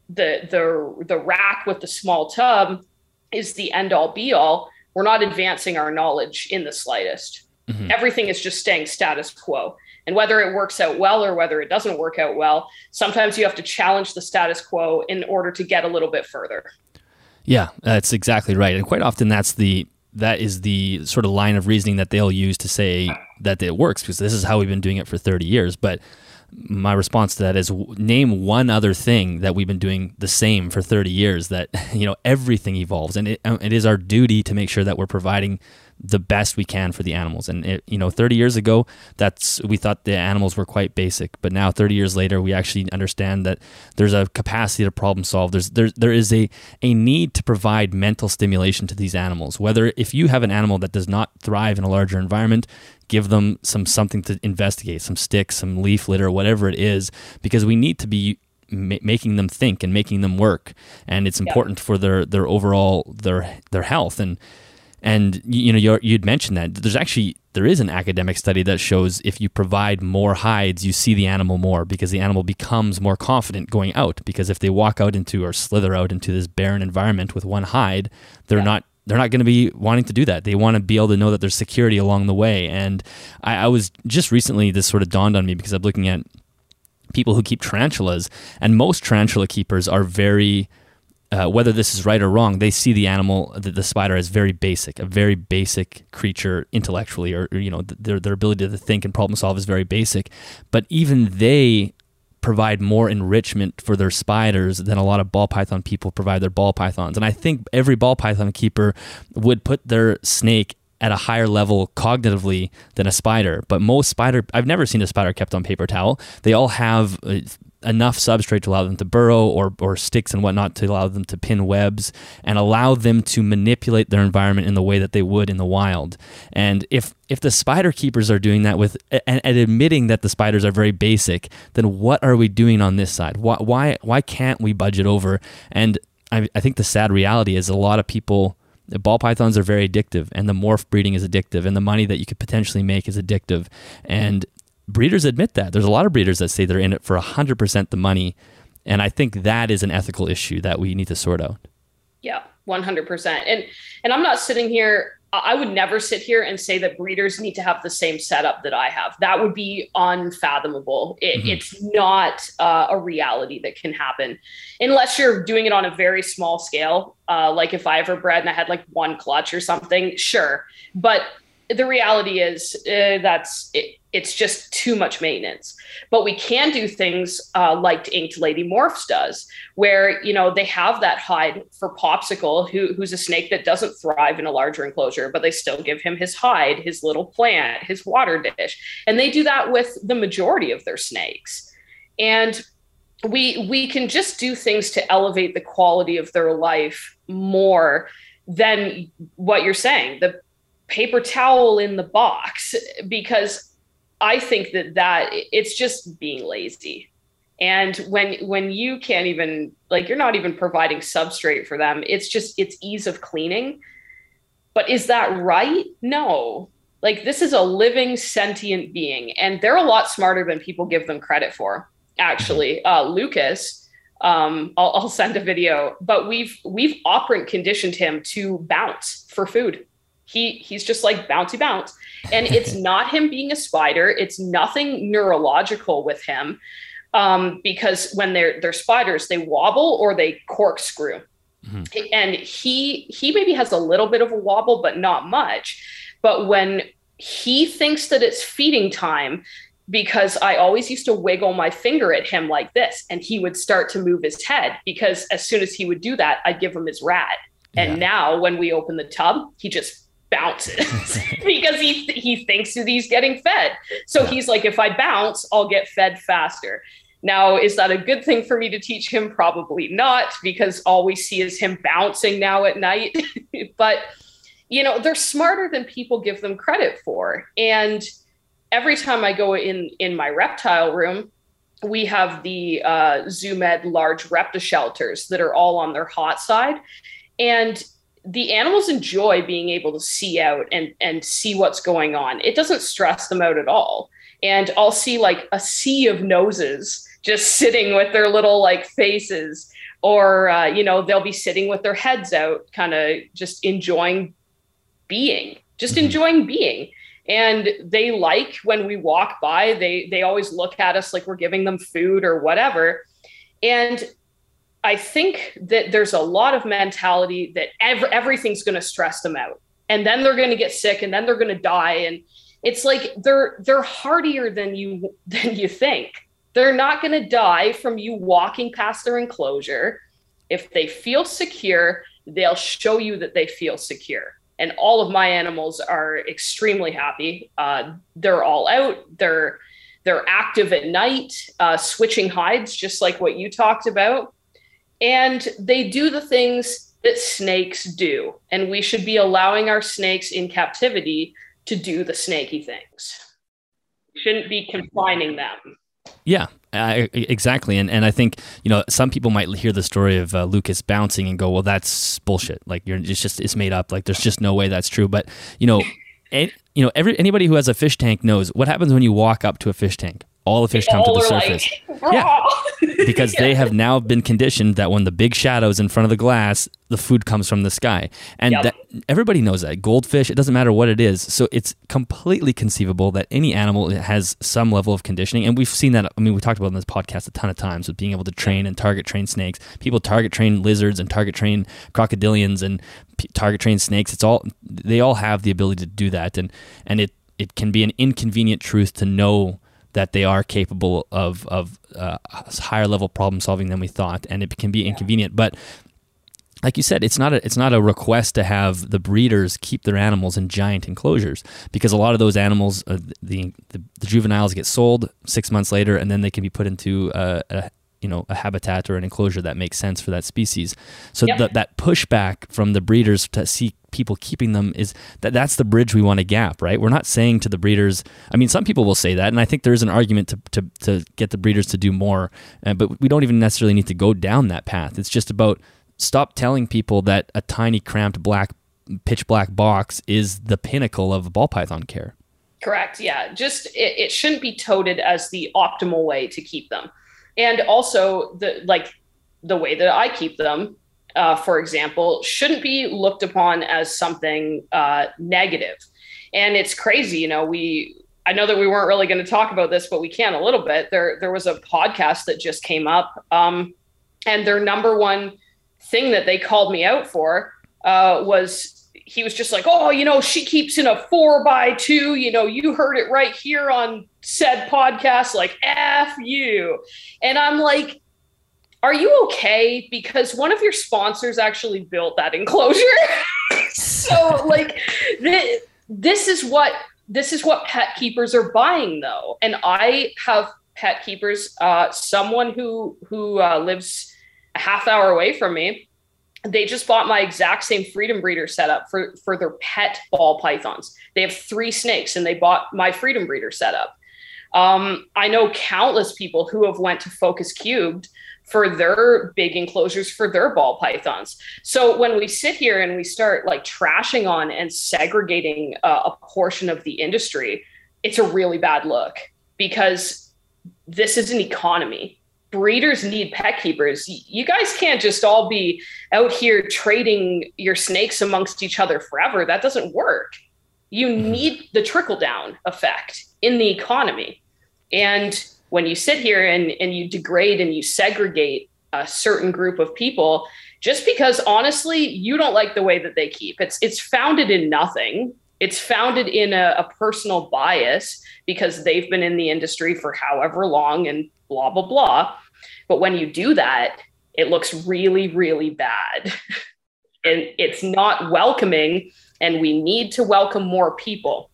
the rack with the small tub is the end all be all, we're not advancing our knowledge in the slightest. Mm-hmm. Everything is just staying status quo. And whether it works out well or whether it doesn't work out well, sometimes you have to challenge the status quo in order to get a little bit further. Yeah, that's exactly right. And quite often that is the sort of line of reasoning that they'll use to say that it works, because this is how we've been doing it for 30 years. But my response to that is, name one other thing that we've been doing the same for 30 years, that, you know, everything evolves, and it is our duty to make sure that we're providing the best we can for the animals. And it, you know, 30 years ago, we thought the animals were quite basic, but now 30 years later, we actually understand that there's a capacity to problem solve. There is a need to provide mental stimulation to these animals. Whether if you have an animal that does not thrive in a larger environment, give them something to investigate, some sticks, some leaf litter, whatever it is, because we need to be making them think and making them work. And it's important for their overall, their health. And you know, you'd mentioned that there is an academic study that shows if you provide more hides, you see the animal more, because the animal becomes more confident going out. Because if they walk out into or slither out into this barren environment with one hide, they're not going to be wanting to do that. They want to be able to know that there's security along the way. And I was just recently, this sort of dawned on me, because I'm looking at people who keep tarantulas, and most tarantula keepers are very, whether this is right or wrong, they see the animal, the spider, as a very basic creature intellectually, or you know, their ability to think and problem solve is very basic. But even they provide more enrichment for their spiders than a lot of ball python people provide their ball pythons. And I think every ball python keeper would put their snake at a higher level cognitively than a spider. But most spider, I've never seen a spider kept on paper towel. They all have enough substrate to allow them to burrow, or sticks and whatnot to allow them to pin webs and allow them to manipulate their environment in the way that they would in the wild. And if the spider keepers are doing that with and admitting that the spiders are very basic, then what are we doing on this side? Why can't we budget over? And I think the sad reality is a lot of people, the ball pythons are very addictive, and the morph breeding is addictive, and the money that you could potentially make is addictive. And breeders admit that. There's a lot of breeders that say they're in it for 100% the money, and I think that is an ethical issue that we need to sort out. Yeah, 100%. And I'm not sitting here, I would never sit here and say that breeders need to have the same setup that I have. That would be unfathomable. It's not a reality that can happen unless you're doing it on a very small scale. Like if I ever bred and I had like one clutch or something, sure. But the reality is it's just too much maintenance. But we can do things like Inked Lady Morphs does, where, you know, they have that hide for Popsicle, who's a snake that doesn't thrive in a larger enclosure, but they still give him his hide, his little plant, his water dish. And they do that with the majority of their snakes. And we can just do things to elevate the quality of their life more than what you're saying, the paper towel in the box, because I think that it's just being lazy. And when you can't even, like, you're not even providing substrate for them, it's ease of cleaning. But is that right? No. Like, this is a living, sentient being, and they're a lot smarter than people give them credit for. Actually, Lucas, I'll send a video, but we've operant conditioned him to bounce for food. He's just like bouncy bounce. And it's not him being a spider. It's nothing neurological with him. Because when they're spiders, they wobble or they corkscrew. Mm-hmm. And he maybe has a little bit of a wobble, but not much. But when he thinks that it's feeding time, because I always used to wiggle my finger at him like this, and he would start to move his head, because as soon as he would do that, I'd give him his rat. And now when we open the tub, he just bounces because he thinks that he's getting fed. So he's like, if I bounce, I'll get fed faster. Now, is that a good thing for me to teach him? Probably not, because all we see is him bouncing now at night. But, you know, they're smarter than people give them credit for. And every time I go in my reptile room, we have the Zoo Med large reptile shelters that are all on their hot side. And the animals enjoy being able to see out and see what's going on. It doesn't stress them out at all. And I'll see like a sea of noses just sitting with their little like faces, or, you know, they'll be sitting with their heads out, kind of just enjoying being. And they like, when we walk by, they always look at us like we're giving them food or whatever. And I think that there's a lot of mentality that everything's going to stress them out, and then they're going to get sick, and then they're going to die. And it's like, they're hardier than you think. They're not going to die from you walking past their enclosure. If they feel secure, they'll show you that they feel secure. And all of my animals are extremely happy. They're all out. They're active at night, switching hides, just like what you talked about. And they do the things that snakes do. And we should be allowing our snakes in captivity to do the snaky things. We shouldn't be confining them. Yeah, exactly. And I think, you know, some people might hear the story of Lucas bouncing and go, well, that's bullshit. Like, it's made up. Like, there's just no way that's true. But, you know, anybody who has a fish tank knows what happens when you walk up to a fish tank. All the fish come to the surface. Like, because they have now been conditioned that when the big shadow's in front of the glass, the food comes from the sky. And that, everybody knows that. Goldfish, it doesn't matter what it is. So it's completely conceivable that any animal has some level of conditioning. And we've seen that. I mean, we talked about it on this podcast a ton of times, with being able to train and target train snakes. People target train lizards and target train crocodilians and target train snakes. They all have the ability to do that. And it can be an inconvenient truth to know that they are capable of higher level problem solving than we thought, and it can be inconvenient. But like you said, it's not a request to have the breeders keep their animals in giant enclosures, because a lot of those animals, the juveniles get sold 6 months later, and then they can be put into a habitat or an enclosure that makes sense for that species. So that pushback from the breeders to see people keeping them is that's the bridge we want to gap, right? We're not saying to the breeders, I mean, some people will say that, and I think there is an argument to get the breeders to do more, but we don't even necessarily need to go down that path. It's just about stop telling people that a tiny cramped pitch black box is the pinnacle of ball python care. Correct. Yeah. Just, it shouldn't be touted as the optimal way to keep them. And also the way that I keep them, for example, shouldn't be looked upon as something negative. And it's crazy, you know, I know that we weren't really going to talk about this, but we can a little bit. There was a podcast that just came up, and their number one thing that they called me out for was, he was just like, oh, you know, she keeps in a 4x2, you know, you heard it right here on said podcast, like, F you. And I'm like, are you okay? Because one of your sponsors actually built that enclosure. So like, this is what pet keepers are buying though. And I have pet keepers, someone who lives a half hour away from me. They just bought my exact same Freedom Breeder setup for their pet ball pythons. They have 3 snakes and they bought my Freedom Breeder setup. I know countless people who have went to Focus Cubed for their big enclosures for their ball pythons. So when we sit here and we start like trashing on and segregating a portion of the industry, it's a really bad look, because this is an economy. breeders need pet keepers. You guys can't just all be out here trading your snakes amongst each other forever. That doesn't work. You need the trickle-down effect in the economy. And when you sit here and you degrade and you segregate a certain group of people, just because honestly, you don't like the way that they keep. It's founded in nothing. It's founded in a personal bias because they've been in the industry for however long and blah, blah, blah. But when you do that, it looks really, really bad. And it's not welcoming, and we need to welcome more people.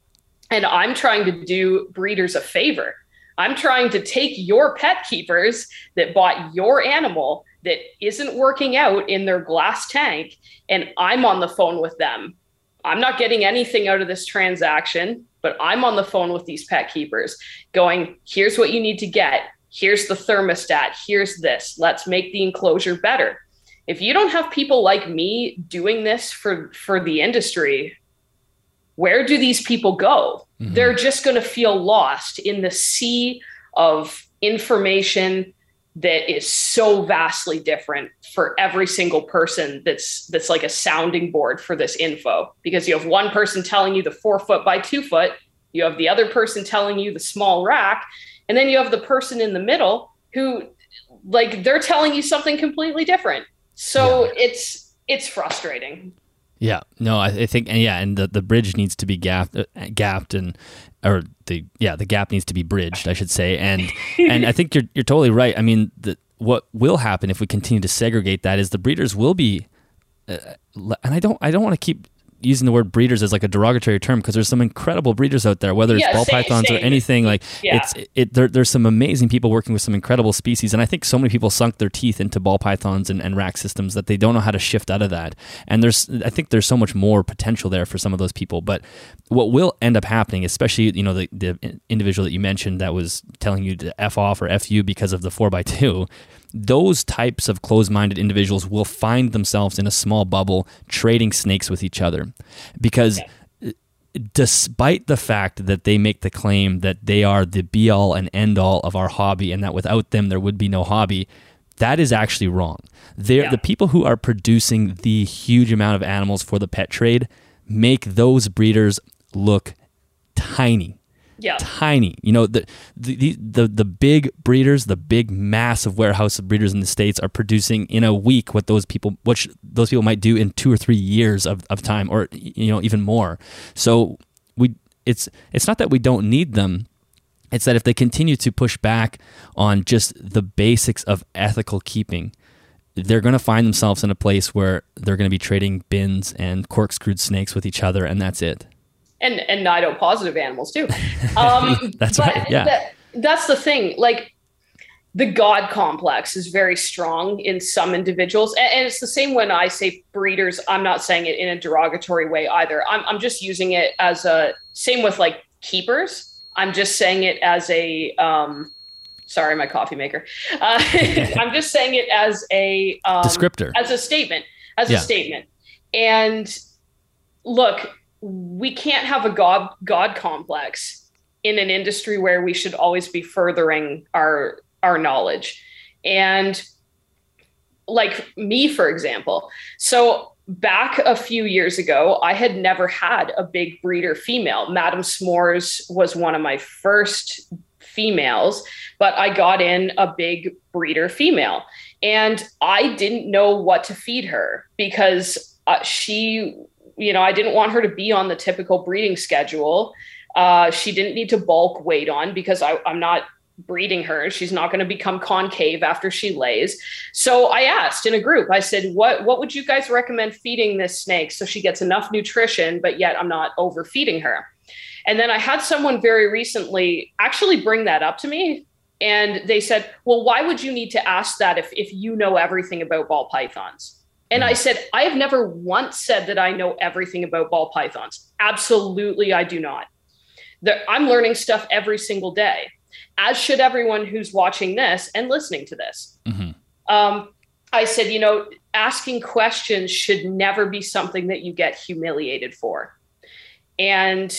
And I'm trying to do breeders a favor. I'm trying to take your pet keepers that bought your animal that isn't working out in their glass tank, and I'm on the phone with them. I'm not getting anything out of this transaction, but I'm on the phone with these pet keepers going, here's what you need to get. Here's the thermostat. Here's this. Let's make the enclosure better. If you don't have people like me doing this for the industry, where do these people go? Mm-hmm. They're just going to feel lost in the sea of information that is so vastly different for every single person that's like a sounding board for this info. Because you have one person telling you the 4 foot by 2 foot, you have the other person telling you the small rack, and then you have the person in the middle who, like, they're telling you something completely different. So yeah. It's frustrating. Yeah, no, I think, and yeah, and the bridge needs to be gapped and, or the gap needs to be bridged, I should say. And I think you're totally right. I mean, what will happen if we continue to segregate that is the breeders will be, and I don't want to keep using the word breeders as like a derogatory term, because there's some incredible breeders out there, whether it's ball pythons or anything like there's some amazing people working with some incredible species. And I think so many people sunk their teeth into ball pythons and rack systems that they don't know how to shift out of that. And I think there's so much more potential there for some of those people. But what will end up happening, especially, you know, the individual that you mentioned that was telling you to F off or F you because of the 4x2, those types of closed-minded individuals will find themselves in a small bubble trading snakes with each other, because despite the fact that they make the claim that they are the be-all and end-all of our hobby and that without them there would be no hobby, that is actually wrong. The people who are producing the huge amount of animals for the pet trade make those breeders look tiny. Yeah. Tiny, you know, the big breeders, the big massive warehouse of breeders in the States are producing in a week what those people might do in 2 or 3 years of time, or, you know, even more. So it's not that we don't need them. It's that if they continue to push back on just the basics of ethical keeping, they're going to find themselves in a place where they're going to be trading bins and corkscrewed snakes with each other, and that's it. And Nido positive animals too. That's right. Yeah. That's the thing. Like, the God complex is very strong in some individuals. And it's the same when I say breeders. I'm not saying it in a derogatory way either. I'm just using it as a, same with like keepers. I'm just saying it as a, sorry, my coffee maker. I'm just saying it as a, descriptor, as a statement, And look, we can't have a God complex in an industry where we should always be furthering our knowledge. And like me, for example, so back a few years ago, I had never had a big breeder female. Madame S'mores was one of my first females, but I got in a big breeder female, and I didn't know what to feed her because she, you know, I didn't want her to be on the typical breeding schedule. She didn't need to bulk weight on because I'm not breeding her. She's not going to become concave after she lays. So I asked in a group, I said, what would you guys recommend feeding this snake so she gets enough nutrition, but yet I'm not overfeeding her? And then I had someone very recently actually bring that up to me. And they said, well, why would you need to ask that if you know everything about ball pythons? And I said, I have never once said that I know everything about ball pythons. Absolutely, I do not. I'm learning stuff every single day, as should everyone who's watching this and listening to this. Mm-hmm. I said, you know, asking questions should never be something that you get humiliated for. And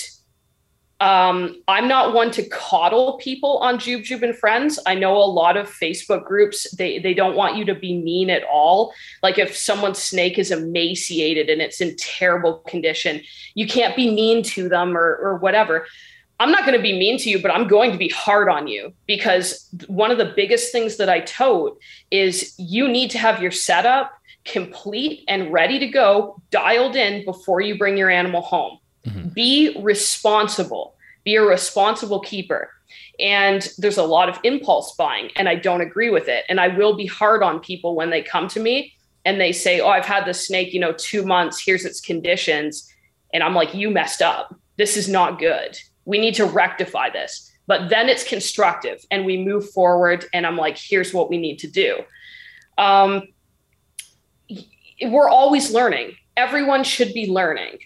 I'm not one to coddle people on Joob Joob and Friends. I know a lot of Facebook groups, they don't want you to be mean at all. Like if someone's snake is emaciated and it's in terrible condition, you can't be mean to them or whatever. I'm not going to be mean to you, but I'm going to be hard on you, because one of the biggest things that I tote is you need to have your setup complete and ready to go, dialed in before you bring your animal home. Mm-hmm. Be responsible, be a responsible keeper. And there's a lot of impulse buying, and I don't agree with it. And I will be hard on people when they come to me and they say, oh, I've had this snake, 2 months, here's its conditions. And I'm like, you messed up. This is not good. We need to rectify this. But then it's constructive and we move forward. And I'm like, here's what we need to do. We're always learning. Everyone should be learning.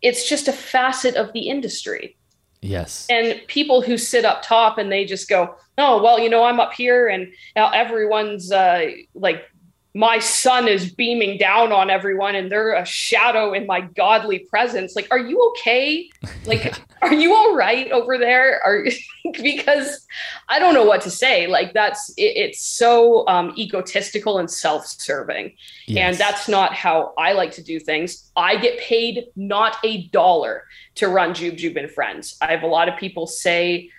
It's just a facet of the industry. Yes. And people who sit up top and they just go, oh, well, I'm up here and now everyone's my sun is beaming down on everyone and they're a shadow in my godly presence. Like, are you okay? Are you all right over there? Because I don't know what to say. Like it's so egotistical and self-serving. Yes. And that's not how I like to do things. I get paid not $1 to run Joob Joob and Friends. I have a lot of people say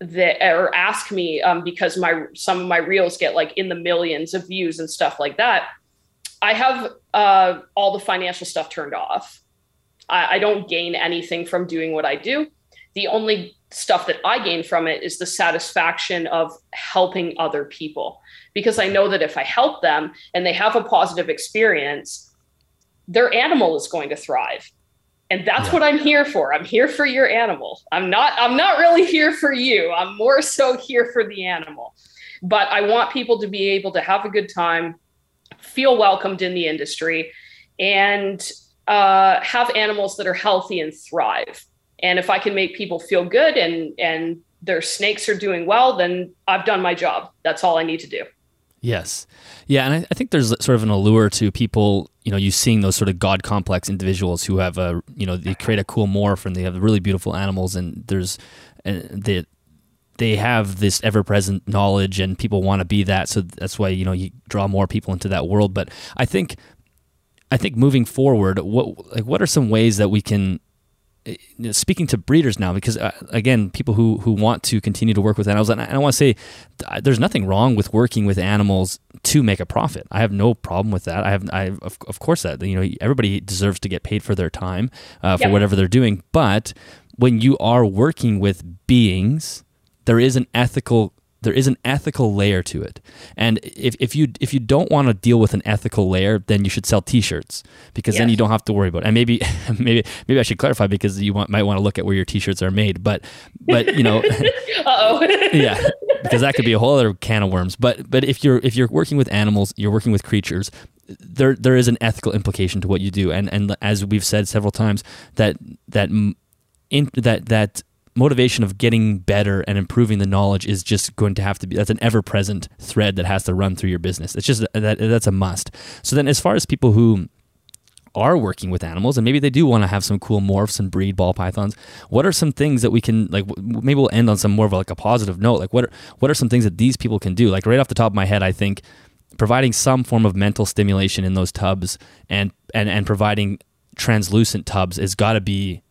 that, or ask me because some of my reels get in the millions of views and stuff like that. I have all the financial stuff turned off. I don't gain anything from doing what I do. The only stuff that I gain from it is the satisfaction of helping other people, because I know that if I help them and they have a positive experience, their animal is going to thrive. And that's what I'm here for. I'm here for your animal. I'm not really here for you. I'm more so here for the animal. But I want people to be able to have a good time, feel welcomed in the industry, and have animals that are healthy and thrive. And if I can make people feel good and their snakes are doing well, then I've done my job. That's all I need to do. Yes. Yeah. And I think there's sort of an allure to people, you seeing those sort of God complex individuals who have they create a cool morph and they have really beautiful animals, and they have this ever present knowledge and people want to be that. So that's why, you draw more people into that world. But I think moving forward, what are some ways that we can, speaking to breeders now, because again, people who want to continue to work with animals, and I want to say there's nothing wrong with working with animals to make a profit. I have no problem with that. I have, of course, that everybody deserves to get paid for their time for whatever they're doing. But when you are working with beings, there is an ethical layer to it. And if you don't want to deal with an ethical layer, then you should sell t-shirts, because then you don't have to worry about it. And maybe I should clarify, because you might want to look at where your t-shirts are made, but uh-oh. Yeah, because that could be a whole other can of worms. But if you're working with animals, you're working with creatures, there is an ethical implication to what you do. And as we've said several times, that motivation of getting better and improving the knowledge is just going to have to be, that's an ever-present thread that has to run through your business. It's just that's a must. So then, as far as people who are working with animals and maybe they do want to have some cool morphs and breed ball pythons, what are some things that we can, maybe we'll end on some more of a positive note. What are some things that these people can do? Right off the top of my head, I think providing some form of mental stimulation in those tubs and providing translucent tubs has got to be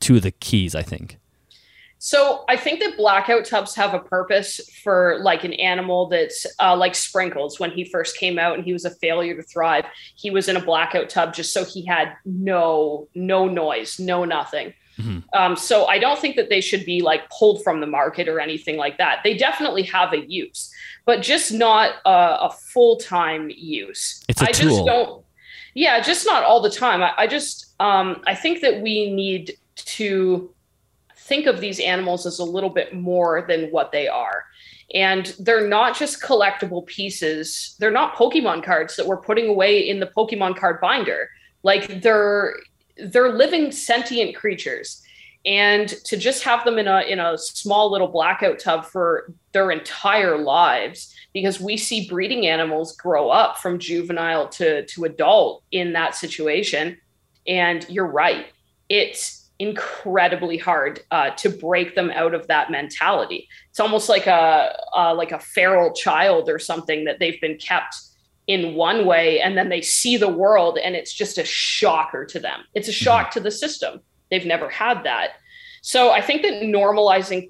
two of the keys, I think. So I think that blackout tubs have a purpose for an animal that's like Sprinkles. When he first came out and he was a failure to thrive, he was in a blackout tub just so he had no noise, no nothing. Mm-hmm. So I don't think that they should be pulled from the market or anything like that. They definitely have a use, but just not a full-time use. It's a tool. Just not all the time. I think that we need to think of these animals as a little bit more than what they are. And they're not just collectible pieces. They're not Pokemon cards that we're putting away in the Pokemon card binder. They're living, sentient creatures. And to just have them in a small little blackout tub for their entire lives, because we see breeding animals grow up from juvenile to adult in that situation. And you're right. It's incredibly hard to break them out of that mentality. It's almost like a feral child or something that they've been kept in one way, and then they see the world and it's just a shocker to them. It's a shock to the system. They've never had that. So I think that normalizing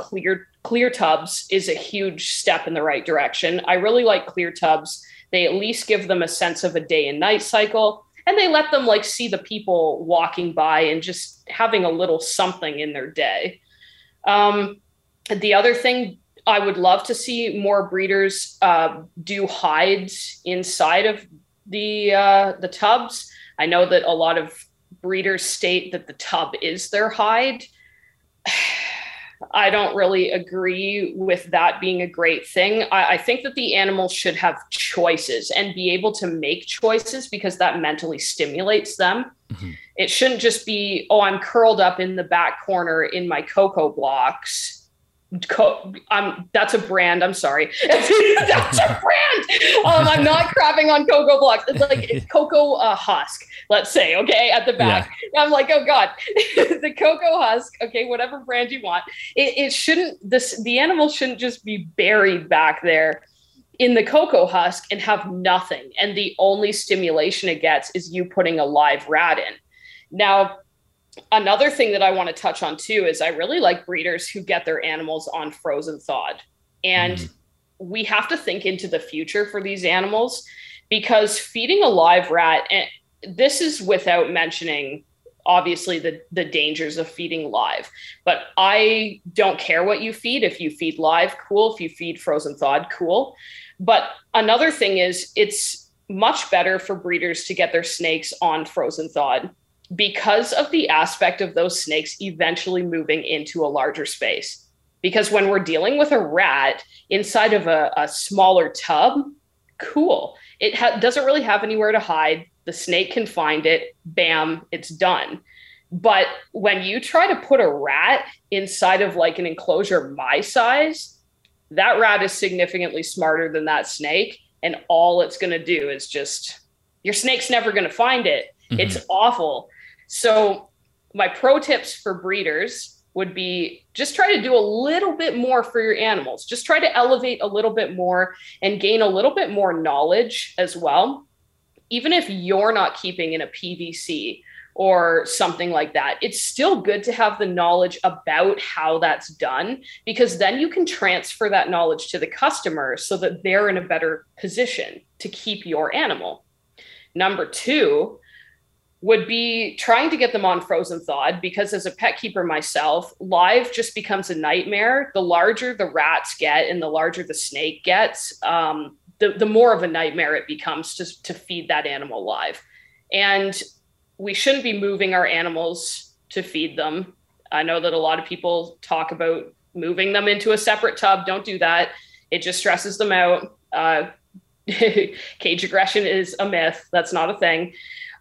clear tubs is a huge step in the right direction. I really like clear tubs. They at least give them a sense of a day and night cycle, and they let them like see the people walking by and just having a little something in their day. The other thing, I would love to see more breeders do hides inside of the tubs. I know that a lot of breeders state that the tub is their hide. I don't really agree with that being a great thing. I think that the animals should have choices and be able to make choices, because that mentally stimulates them. Mm-hmm. It shouldn't just be, oh, I'm curled up in the back corner in my cocoa blocks. That's a brand. I'm sorry. That's a brand. I'm not crapping on cocoa blocks. It's like cocoa husk, let's say, okay, at the back. Yeah. I'm like, oh God, the cocoa husk. Okay. Whatever brand you want. It shouldn't, the animal shouldn't just be buried back there in the cocoa husk and have nothing. And the only stimulation it gets is you putting a live rat in. Now, another thing that I want to touch on too is I really like breeders who get their animals on frozen thawed. And we have to think into the future for these animals, because feeding a live rat, and this is without mentioning obviously the dangers of feeding live, but I don't care what you feed. If you feed live, cool. If you feed frozen thawed, cool. But another thing is it's much better for breeders to get their snakes on frozen thawed, because of the aspect of those snakes eventually moving into a larger space. Because when we're dealing with a rat inside of a smaller tub, cool. It doesn't really have anywhere to hide. The snake can find it. Bam, it's done. But when you try to put a rat inside of like an enclosure my size, that rat is significantly smarter than that snake. And all it's going to do is just, your snake's never going to find it. Mm-hmm. It's awful. So my pro tips for breeders would be just try to do a little bit more for your animals. Just try to elevate a little bit more and gain a little bit more knowledge as well. Even if you're not keeping in a PVC or something like that, it's still good to have the knowledge about how that's done, because then you can transfer that knowledge to the customer so that they're in a better position to keep your animal. Number two would be trying to get them on frozen thawed, because as a pet keeper myself, live just becomes a nightmare. The larger the rats get and the larger the snake gets, the more of a nightmare it becomes to feed that animal live. And we shouldn't be moving our animals to feed them. I know that a lot of people talk about moving them into a separate tub. Don't do that. It just stresses them out. Cage aggression is a myth. That's not a thing.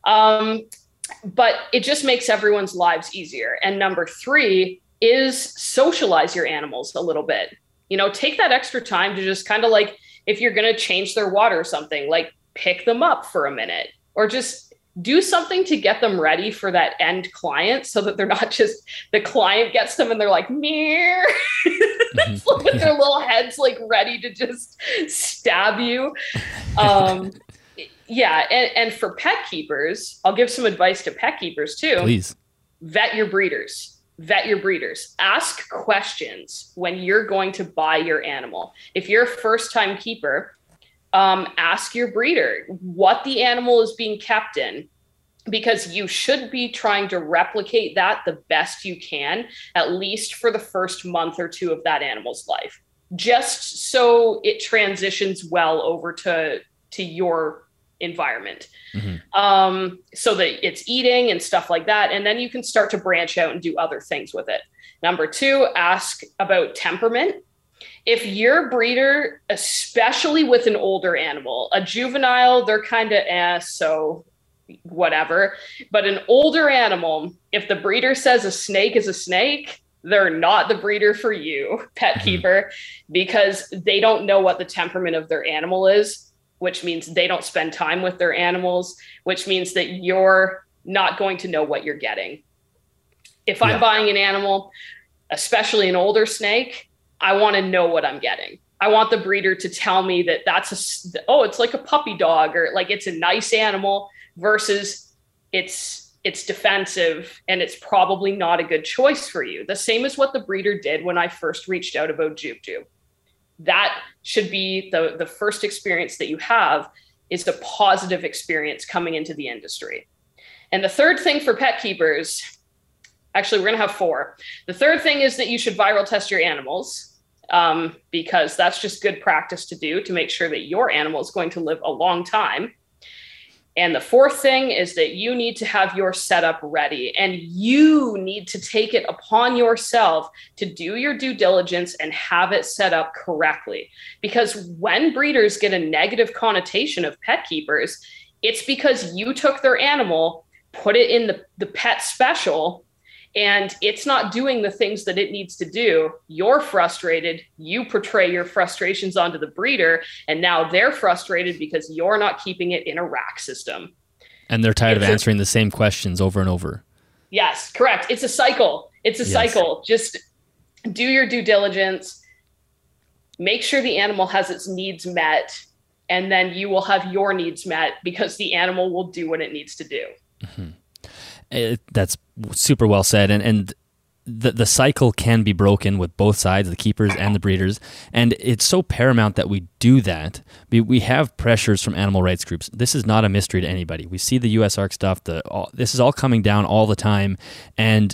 But it just makes everyone's lives easier. And number three is socialize your animals a little bit. You know, take that extra time to just kind of like, if you're going to change their water or something, like pick them up for a minute, or just do something to get them ready for that end client, so that they're not just, the client gets them and they're like, meow, with their little heads like ready to just stab you. Yeah. And for pet keepers, I'll give some advice to pet keepers too. Please. Vet your breeders. Ask questions when you're going to buy your animal. If you're a first-time keeper, ask your breeder what the animal is being kept in, because you should be trying to replicate that the best you can, at least for the first month or two of that animal's life, just so it transitions well over to your environment. Mm-hmm. So that it's eating and stuff like that. And then you can start to branch out and do other things with it. Number two, ask about temperament. If your breeder, especially with an older animal, a juvenile, they're kind of so whatever, but an older animal, if the breeder says a snake is a snake, they're not the breeder for you, pet keeper, because they don't know what the temperament of their animal is, which means they don't spend time with their animals, which means that you're not going to know what you're getting. If I'm buying an animal, especially an older snake, I want to know what I'm getting. I want the breeder to tell me that that's a, oh, it's like a puppy dog, or like it's a nice animal versus it's defensive and it's probably not a good choice for you. The same as what the breeder did when I first reached out about Joob Joob. That should be the first experience that you have, is the positive experience coming into the industry. And the third thing for pet keepers, actually, we're going to have four. The third thing is that you should viral test your animals. Because that's just good practice to do to make sure that your animal is going to live a long time. And the fourth thing is that you need to have your setup ready, and you need to take it upon yourself to do your due diligence and have it set up correctly. Because when breeders get a negative connotation of pet keepers, it's because you took their animal, put it in the pet special, and it's not doing the things that it needs to do. You're frustrated. You portray your frustrations onto the breeder, and now they're frustrated because you're not keeping it in a rack system. And they're tired of answering the same questions over and over. Yes, correct. It's a cycle. It's a cycle. Just do your due diligence. Make sure the animal has its needs met, and then you will have your needs met because the animal will do what it needs to do. Mm-hmm. That's super well said. And the cycle can be broken with both sides, the keepers and the breeders. And it's so paramount that we do that. We have pressures from animal rights groups. This is not a mystery to anybody. We see the USARC stuff. This is all coming down all the time. And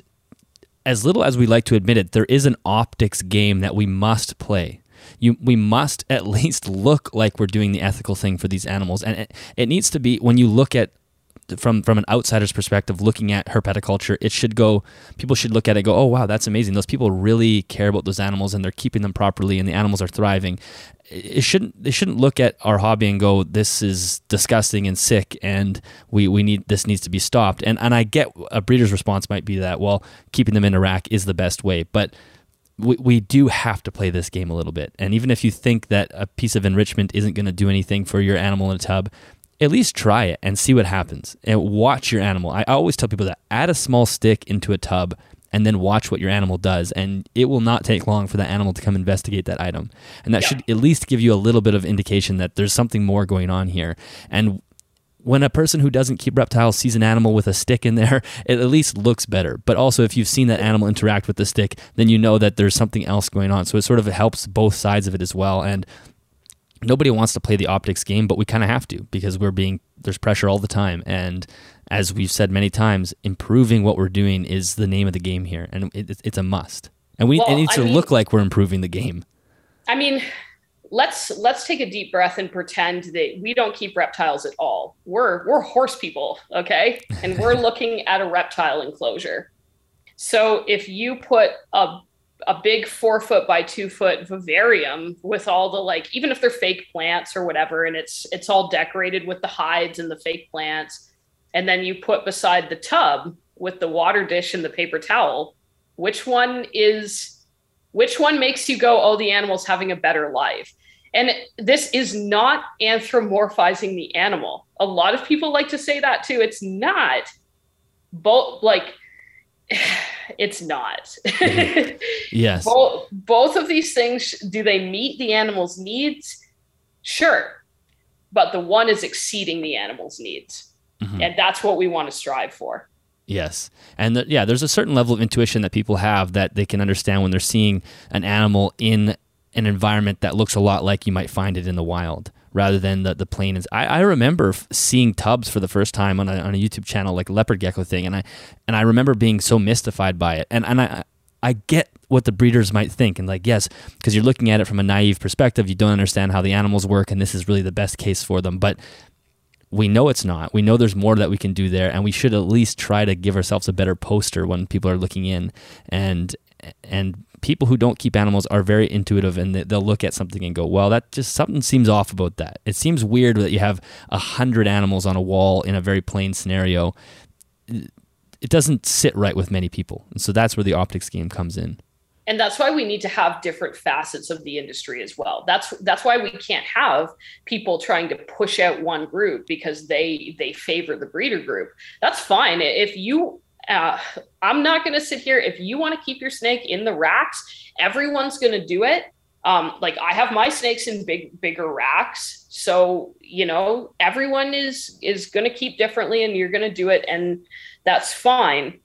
as little as we like to admit it, there is an optics game that we must play. We must at least look like we're doing the ethical thing for these animals. And it needs to be, when you look at, from an outsider's perspective, looking at herpeticulture, it should go, people should look at it, go, oh wow, that's amazing. Those people really care about those animals and they're keeping them properly and the animals are thriving. They shouldn't look at our hobby and go, this is disgusting and sick, and this needs to be stopped. And I get a breeder's response might be that, well, keeping them in a rack is the best way, but we do have to play this game a little bit. And even if you think that a piece of enrichment isn't going to do anything for your animal in a tub, at least try it and see what happens, and watch your animal. I always tell people that, add a small stick into a tub and then watch what your animal does. And it will not take long for the animal to come investigate that item. And that should at least give you a little bit of indication that there's something more going on here. And when a person who doesn't keep reptiles sees an animal with a stick in there, it at least looks better. But also, if you've seen that animal interact with the stick, then you know that there's something else going on. So it sort of helps both sides of it as well. And nobody wants to play the optics game, but we kind of have to, because there's pressure all the time. And as we've said many times, improving what we're doing is the name of the game here. And it's a must. And it needs to look like we're improving the game. I mean, let's take a deep breath and pretend that we don't keep reptiles at all. We're horse people, okay? And we're looking at a reptile enclosure. So if you put a big 4-foot by 2-foot vivarium with all the, like, even if they're fake plants or whatever, and it's all decorated with the hides and the fake plants, and then you put beside the tub with the water dish and the paper towel, which one makes you go, oh, the animal's having a better life? And this is not anthropomorphizing the animal. A lot of people like to say that too. It's not both, like, it's not. Yes. Both of these things, do they meet the animal's needs? Sure. But the one is exceeding the animal's needs. Mm-hmm. And that's what we want to strive for. Yes. And there's a certain level of intuition that people have, that they can understand when they're seeing an animal in an environment that looks a lot like you might find it in the wild, rather than the plain. I remember seeing tubs for the first time on a YouTube channel, like leopard gecko thing, and I remember being so mystified by it. And I get what the breeders might think, and like, yes, because you're looking at it from a naive perspective, you don't understand how the animals work, and this is really the best case for them. But we know it's not. We know there's more that we can do there, and we should at least try to give ourselves a better poster when people are looking in. And people who don't keep animals are very intuitive, and they'll look at something and go, well, that just, something seems off about that. It seems weird that you have 100 animals on a wall in a very plain scenario. It doesn't sit right with many people. And so that's where the optics game comes in. And that's why we need to have different facets of the industry as well. That's why we can't have people trying to push out one group because they favor the breeder group. That's fine. If you I'm not going to sit here. If you want to keep your snake in the racks, everyone's going to do it. Like I have my snakes in bigger racks. So, you know, everyone is going to keep differently and you're going to do it. And that's fine.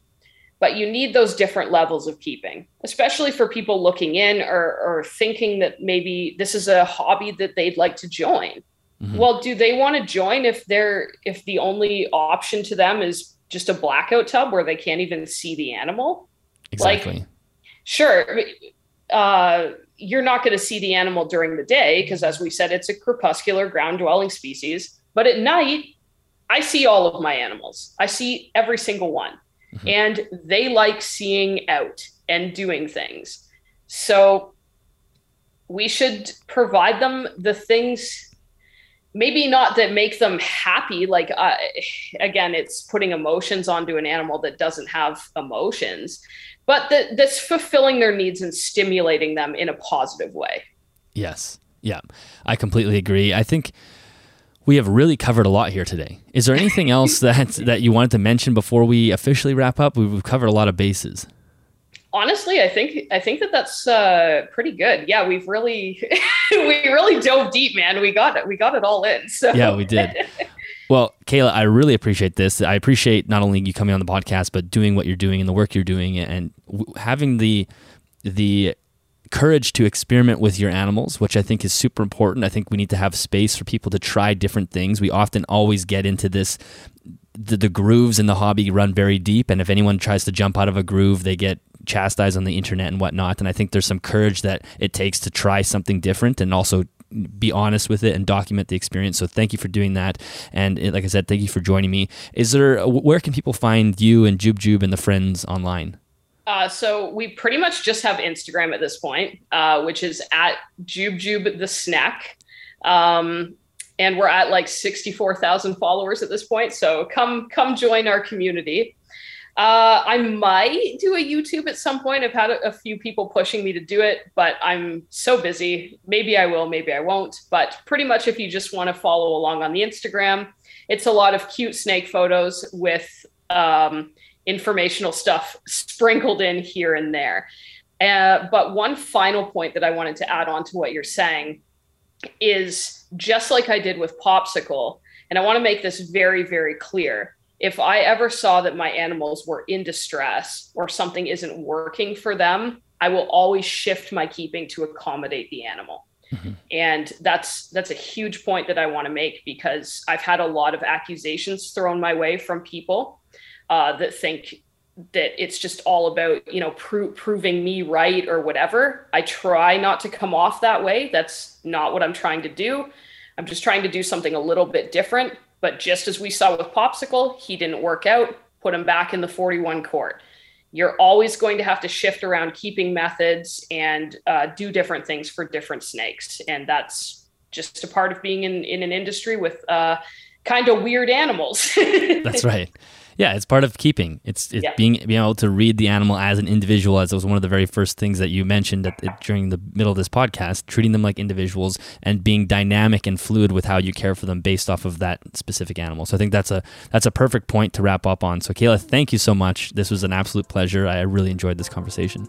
But you need those different levels of keeping, especially for people looking in or thinking that maybe this is a hobby that they'd like to join. Mm-hmm. Well, do they want to join if the only option to them is just a blackout tub where they can't even see the animal? Exactly. Like, sure. You're not going to see the animal during the day because, as we said, it's a crepuscular ground dwelling species. But at night, I see all of my animals. I see every single one. Mm-hmm. And they like seeing out and doing things. So we should provide them the things, maybe not that make them happy. Like, again, it's putting emotions onto an animal that doesn't have emotions, but that's fulfilling their needs and stimulating them in a positive way. Yes. Yeah, I completely agree. I think we have really covered a lot here today. Is there anything else that you wanted to mention before we officially wrap up? We've covered a lot of bases. Honestly, I think that's pretty good. Yeah, we've really we dove deep, man. We got it all in. So. Yeah, we did. Well, Kayla, I really appreciate this. I appreciate not only you coming on the podcast, but doing what you're doing and the work you're doing, and having the courage to experiment with your animals, which I think is super important. I think we need to have space for people to try different things. We often always get into this, the grooves in the hobby run very deep. And if anyone tries to jump out of a groove, they get chastised on the internet and whatnot. And I think there's some courage that it takes to try something different and also be honest with it and document the experience. So thank you for doing that. And like I said, thank you for joining me. Where can people find you and Joob Joob and the friends online? So we pretty much just have Instagram at this point, which is at Joob Joob the Snack. And we're at like 64,000 followers at this point. So come join our community. I might do a YouTube at some point. I've had a few people pushing me to do it, but I'm so busy. Maybe I will, maybe I won't. But pretty much if you just want to follow along on the Instagram, it's a lot of cute snake photos with informational stuff sprinkled in here and there. But one final point that I wanted to add on to what you're saying is, just like I did with Popsicle, and I want to make this very, very clear, if I ever saw that my animals were in distress or something isn't working for them, I will always shift my keeping to accommodate the animal. Mm-hmm. And that's a huge point that I want to make, because I've had a lot of accusations thrown my way from people that think that it's just all about, you know, proving me right or whatever. I try not to come off that way. That's not what I'm trying to do. I'm just trying to do something a little bit different. But just as we saw with Popsicle, he didn't work out, put him back in the 41 court. You're always going to have to shift around keeping methods and do different things for different snakes. And that's just a part of being in an industry with kind of weird animals. That's right. Yeah, it's part of keeping. It's yeah. being able to read the animal as an individual, as it was one of the very first things that you mentioned during the middle of this podcast, treating them like individuals and being dynamic and fluid with how you care for them based off of that specific animal. So I think that's a perfect point to wrap up on. So Kayla, thank you so much. This was an absolute pleasure. I really enjoyed this conversation.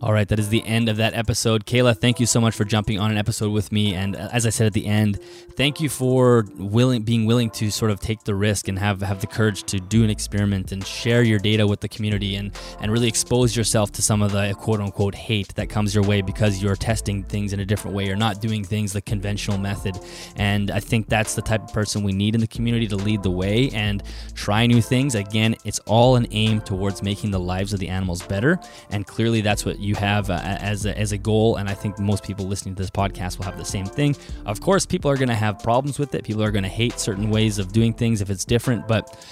All right, that is the end of that episode. Kayla, thank you so much for jumping on an episode with me. And as I said at the end, thank you for being willing to sort of take the risk and have the courage to do an experiment and share your data with the community and really expose yourself to some of the quote unquote hate that comes your way because you're testing things in a different way. You're not doing things the conventional method. And I think that's the type of person we need in the community to lead the way and try new things. Again, it's all an aim towards making the lives of the animals better. And clearly that's what you have as a goal, and I think most people listening to this podcast will have the same thing. Of course, people are going to have problems with it. People are going to hate certain ways of doing things if it's different, but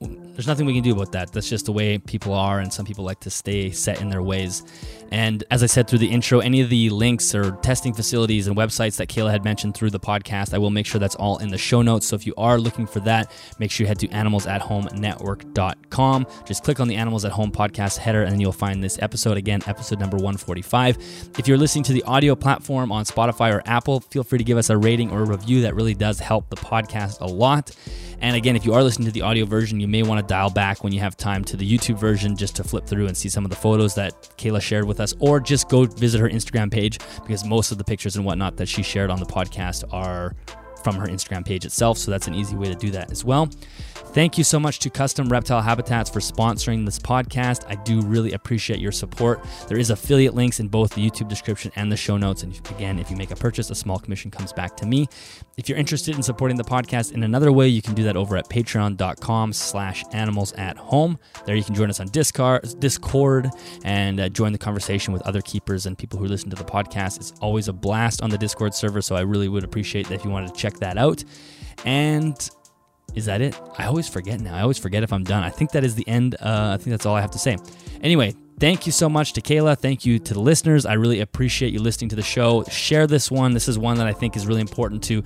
there's nothing we can do about that. That's just the way people are, and some people like to stay set in their ways. And as I said through the intro, any of the links or testing facilities and websites that Kayla had mentioned through the podcast, I will make sure that's all in the show notes. So if you are looking for that, make sure you head to animalsathomenetwork.com. Just click on the Animals at Home podcast header, and you'll find this episode. Again, episode episode number 145. If you're listening to the audio platform on Spotify or Apple, feel free to give us a rating or a review. That really does help the podcast a lot. And again, if you are listening to the audio version, you may want to dial back when you have time to the YouTube version just to flip through and see some of the photos that Kayla shared with us, or just go visit her Instagram page, because most of the pictures and whatnot that she shared on the podcast are from her Instagram page itself. So that's an easy way to do that as well. Thank you so much to Custom Reptile Habitats for sponsoring this podcast. I do really appreciate your support. There is affiliate links in both the YouTube description and the show notes. And again, if you make a purchase, a small commission comes back to me. If you're interested in supporting the podcast in another way, you can do that over at patreon.com/animalsathome. There you can join us on Discord and join the conversation with other keepers and people who listen to the podcast. It's always a blast on the Discord server, so I really would appreciate that if you wanted to check that out. And is that it? I always forget now. I always forget if I'm done. I think that is the end. I think that's all I have to say. Anyway, thank you so much to Kayla. Thank you to the listeners. I really appreciate you listening to the show. Share this one. This is one that I think is really important to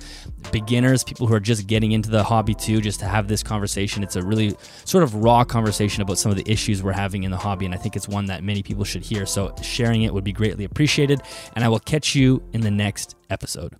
beginners, people who are just getting into the hobby too, just to have this conversation. It's a really sort of raw conversation about some of the issues we're having in the hobby, and I think it's one that many people should hear. So sharing it would be greatly appreciated, and I will catch you in the next episode.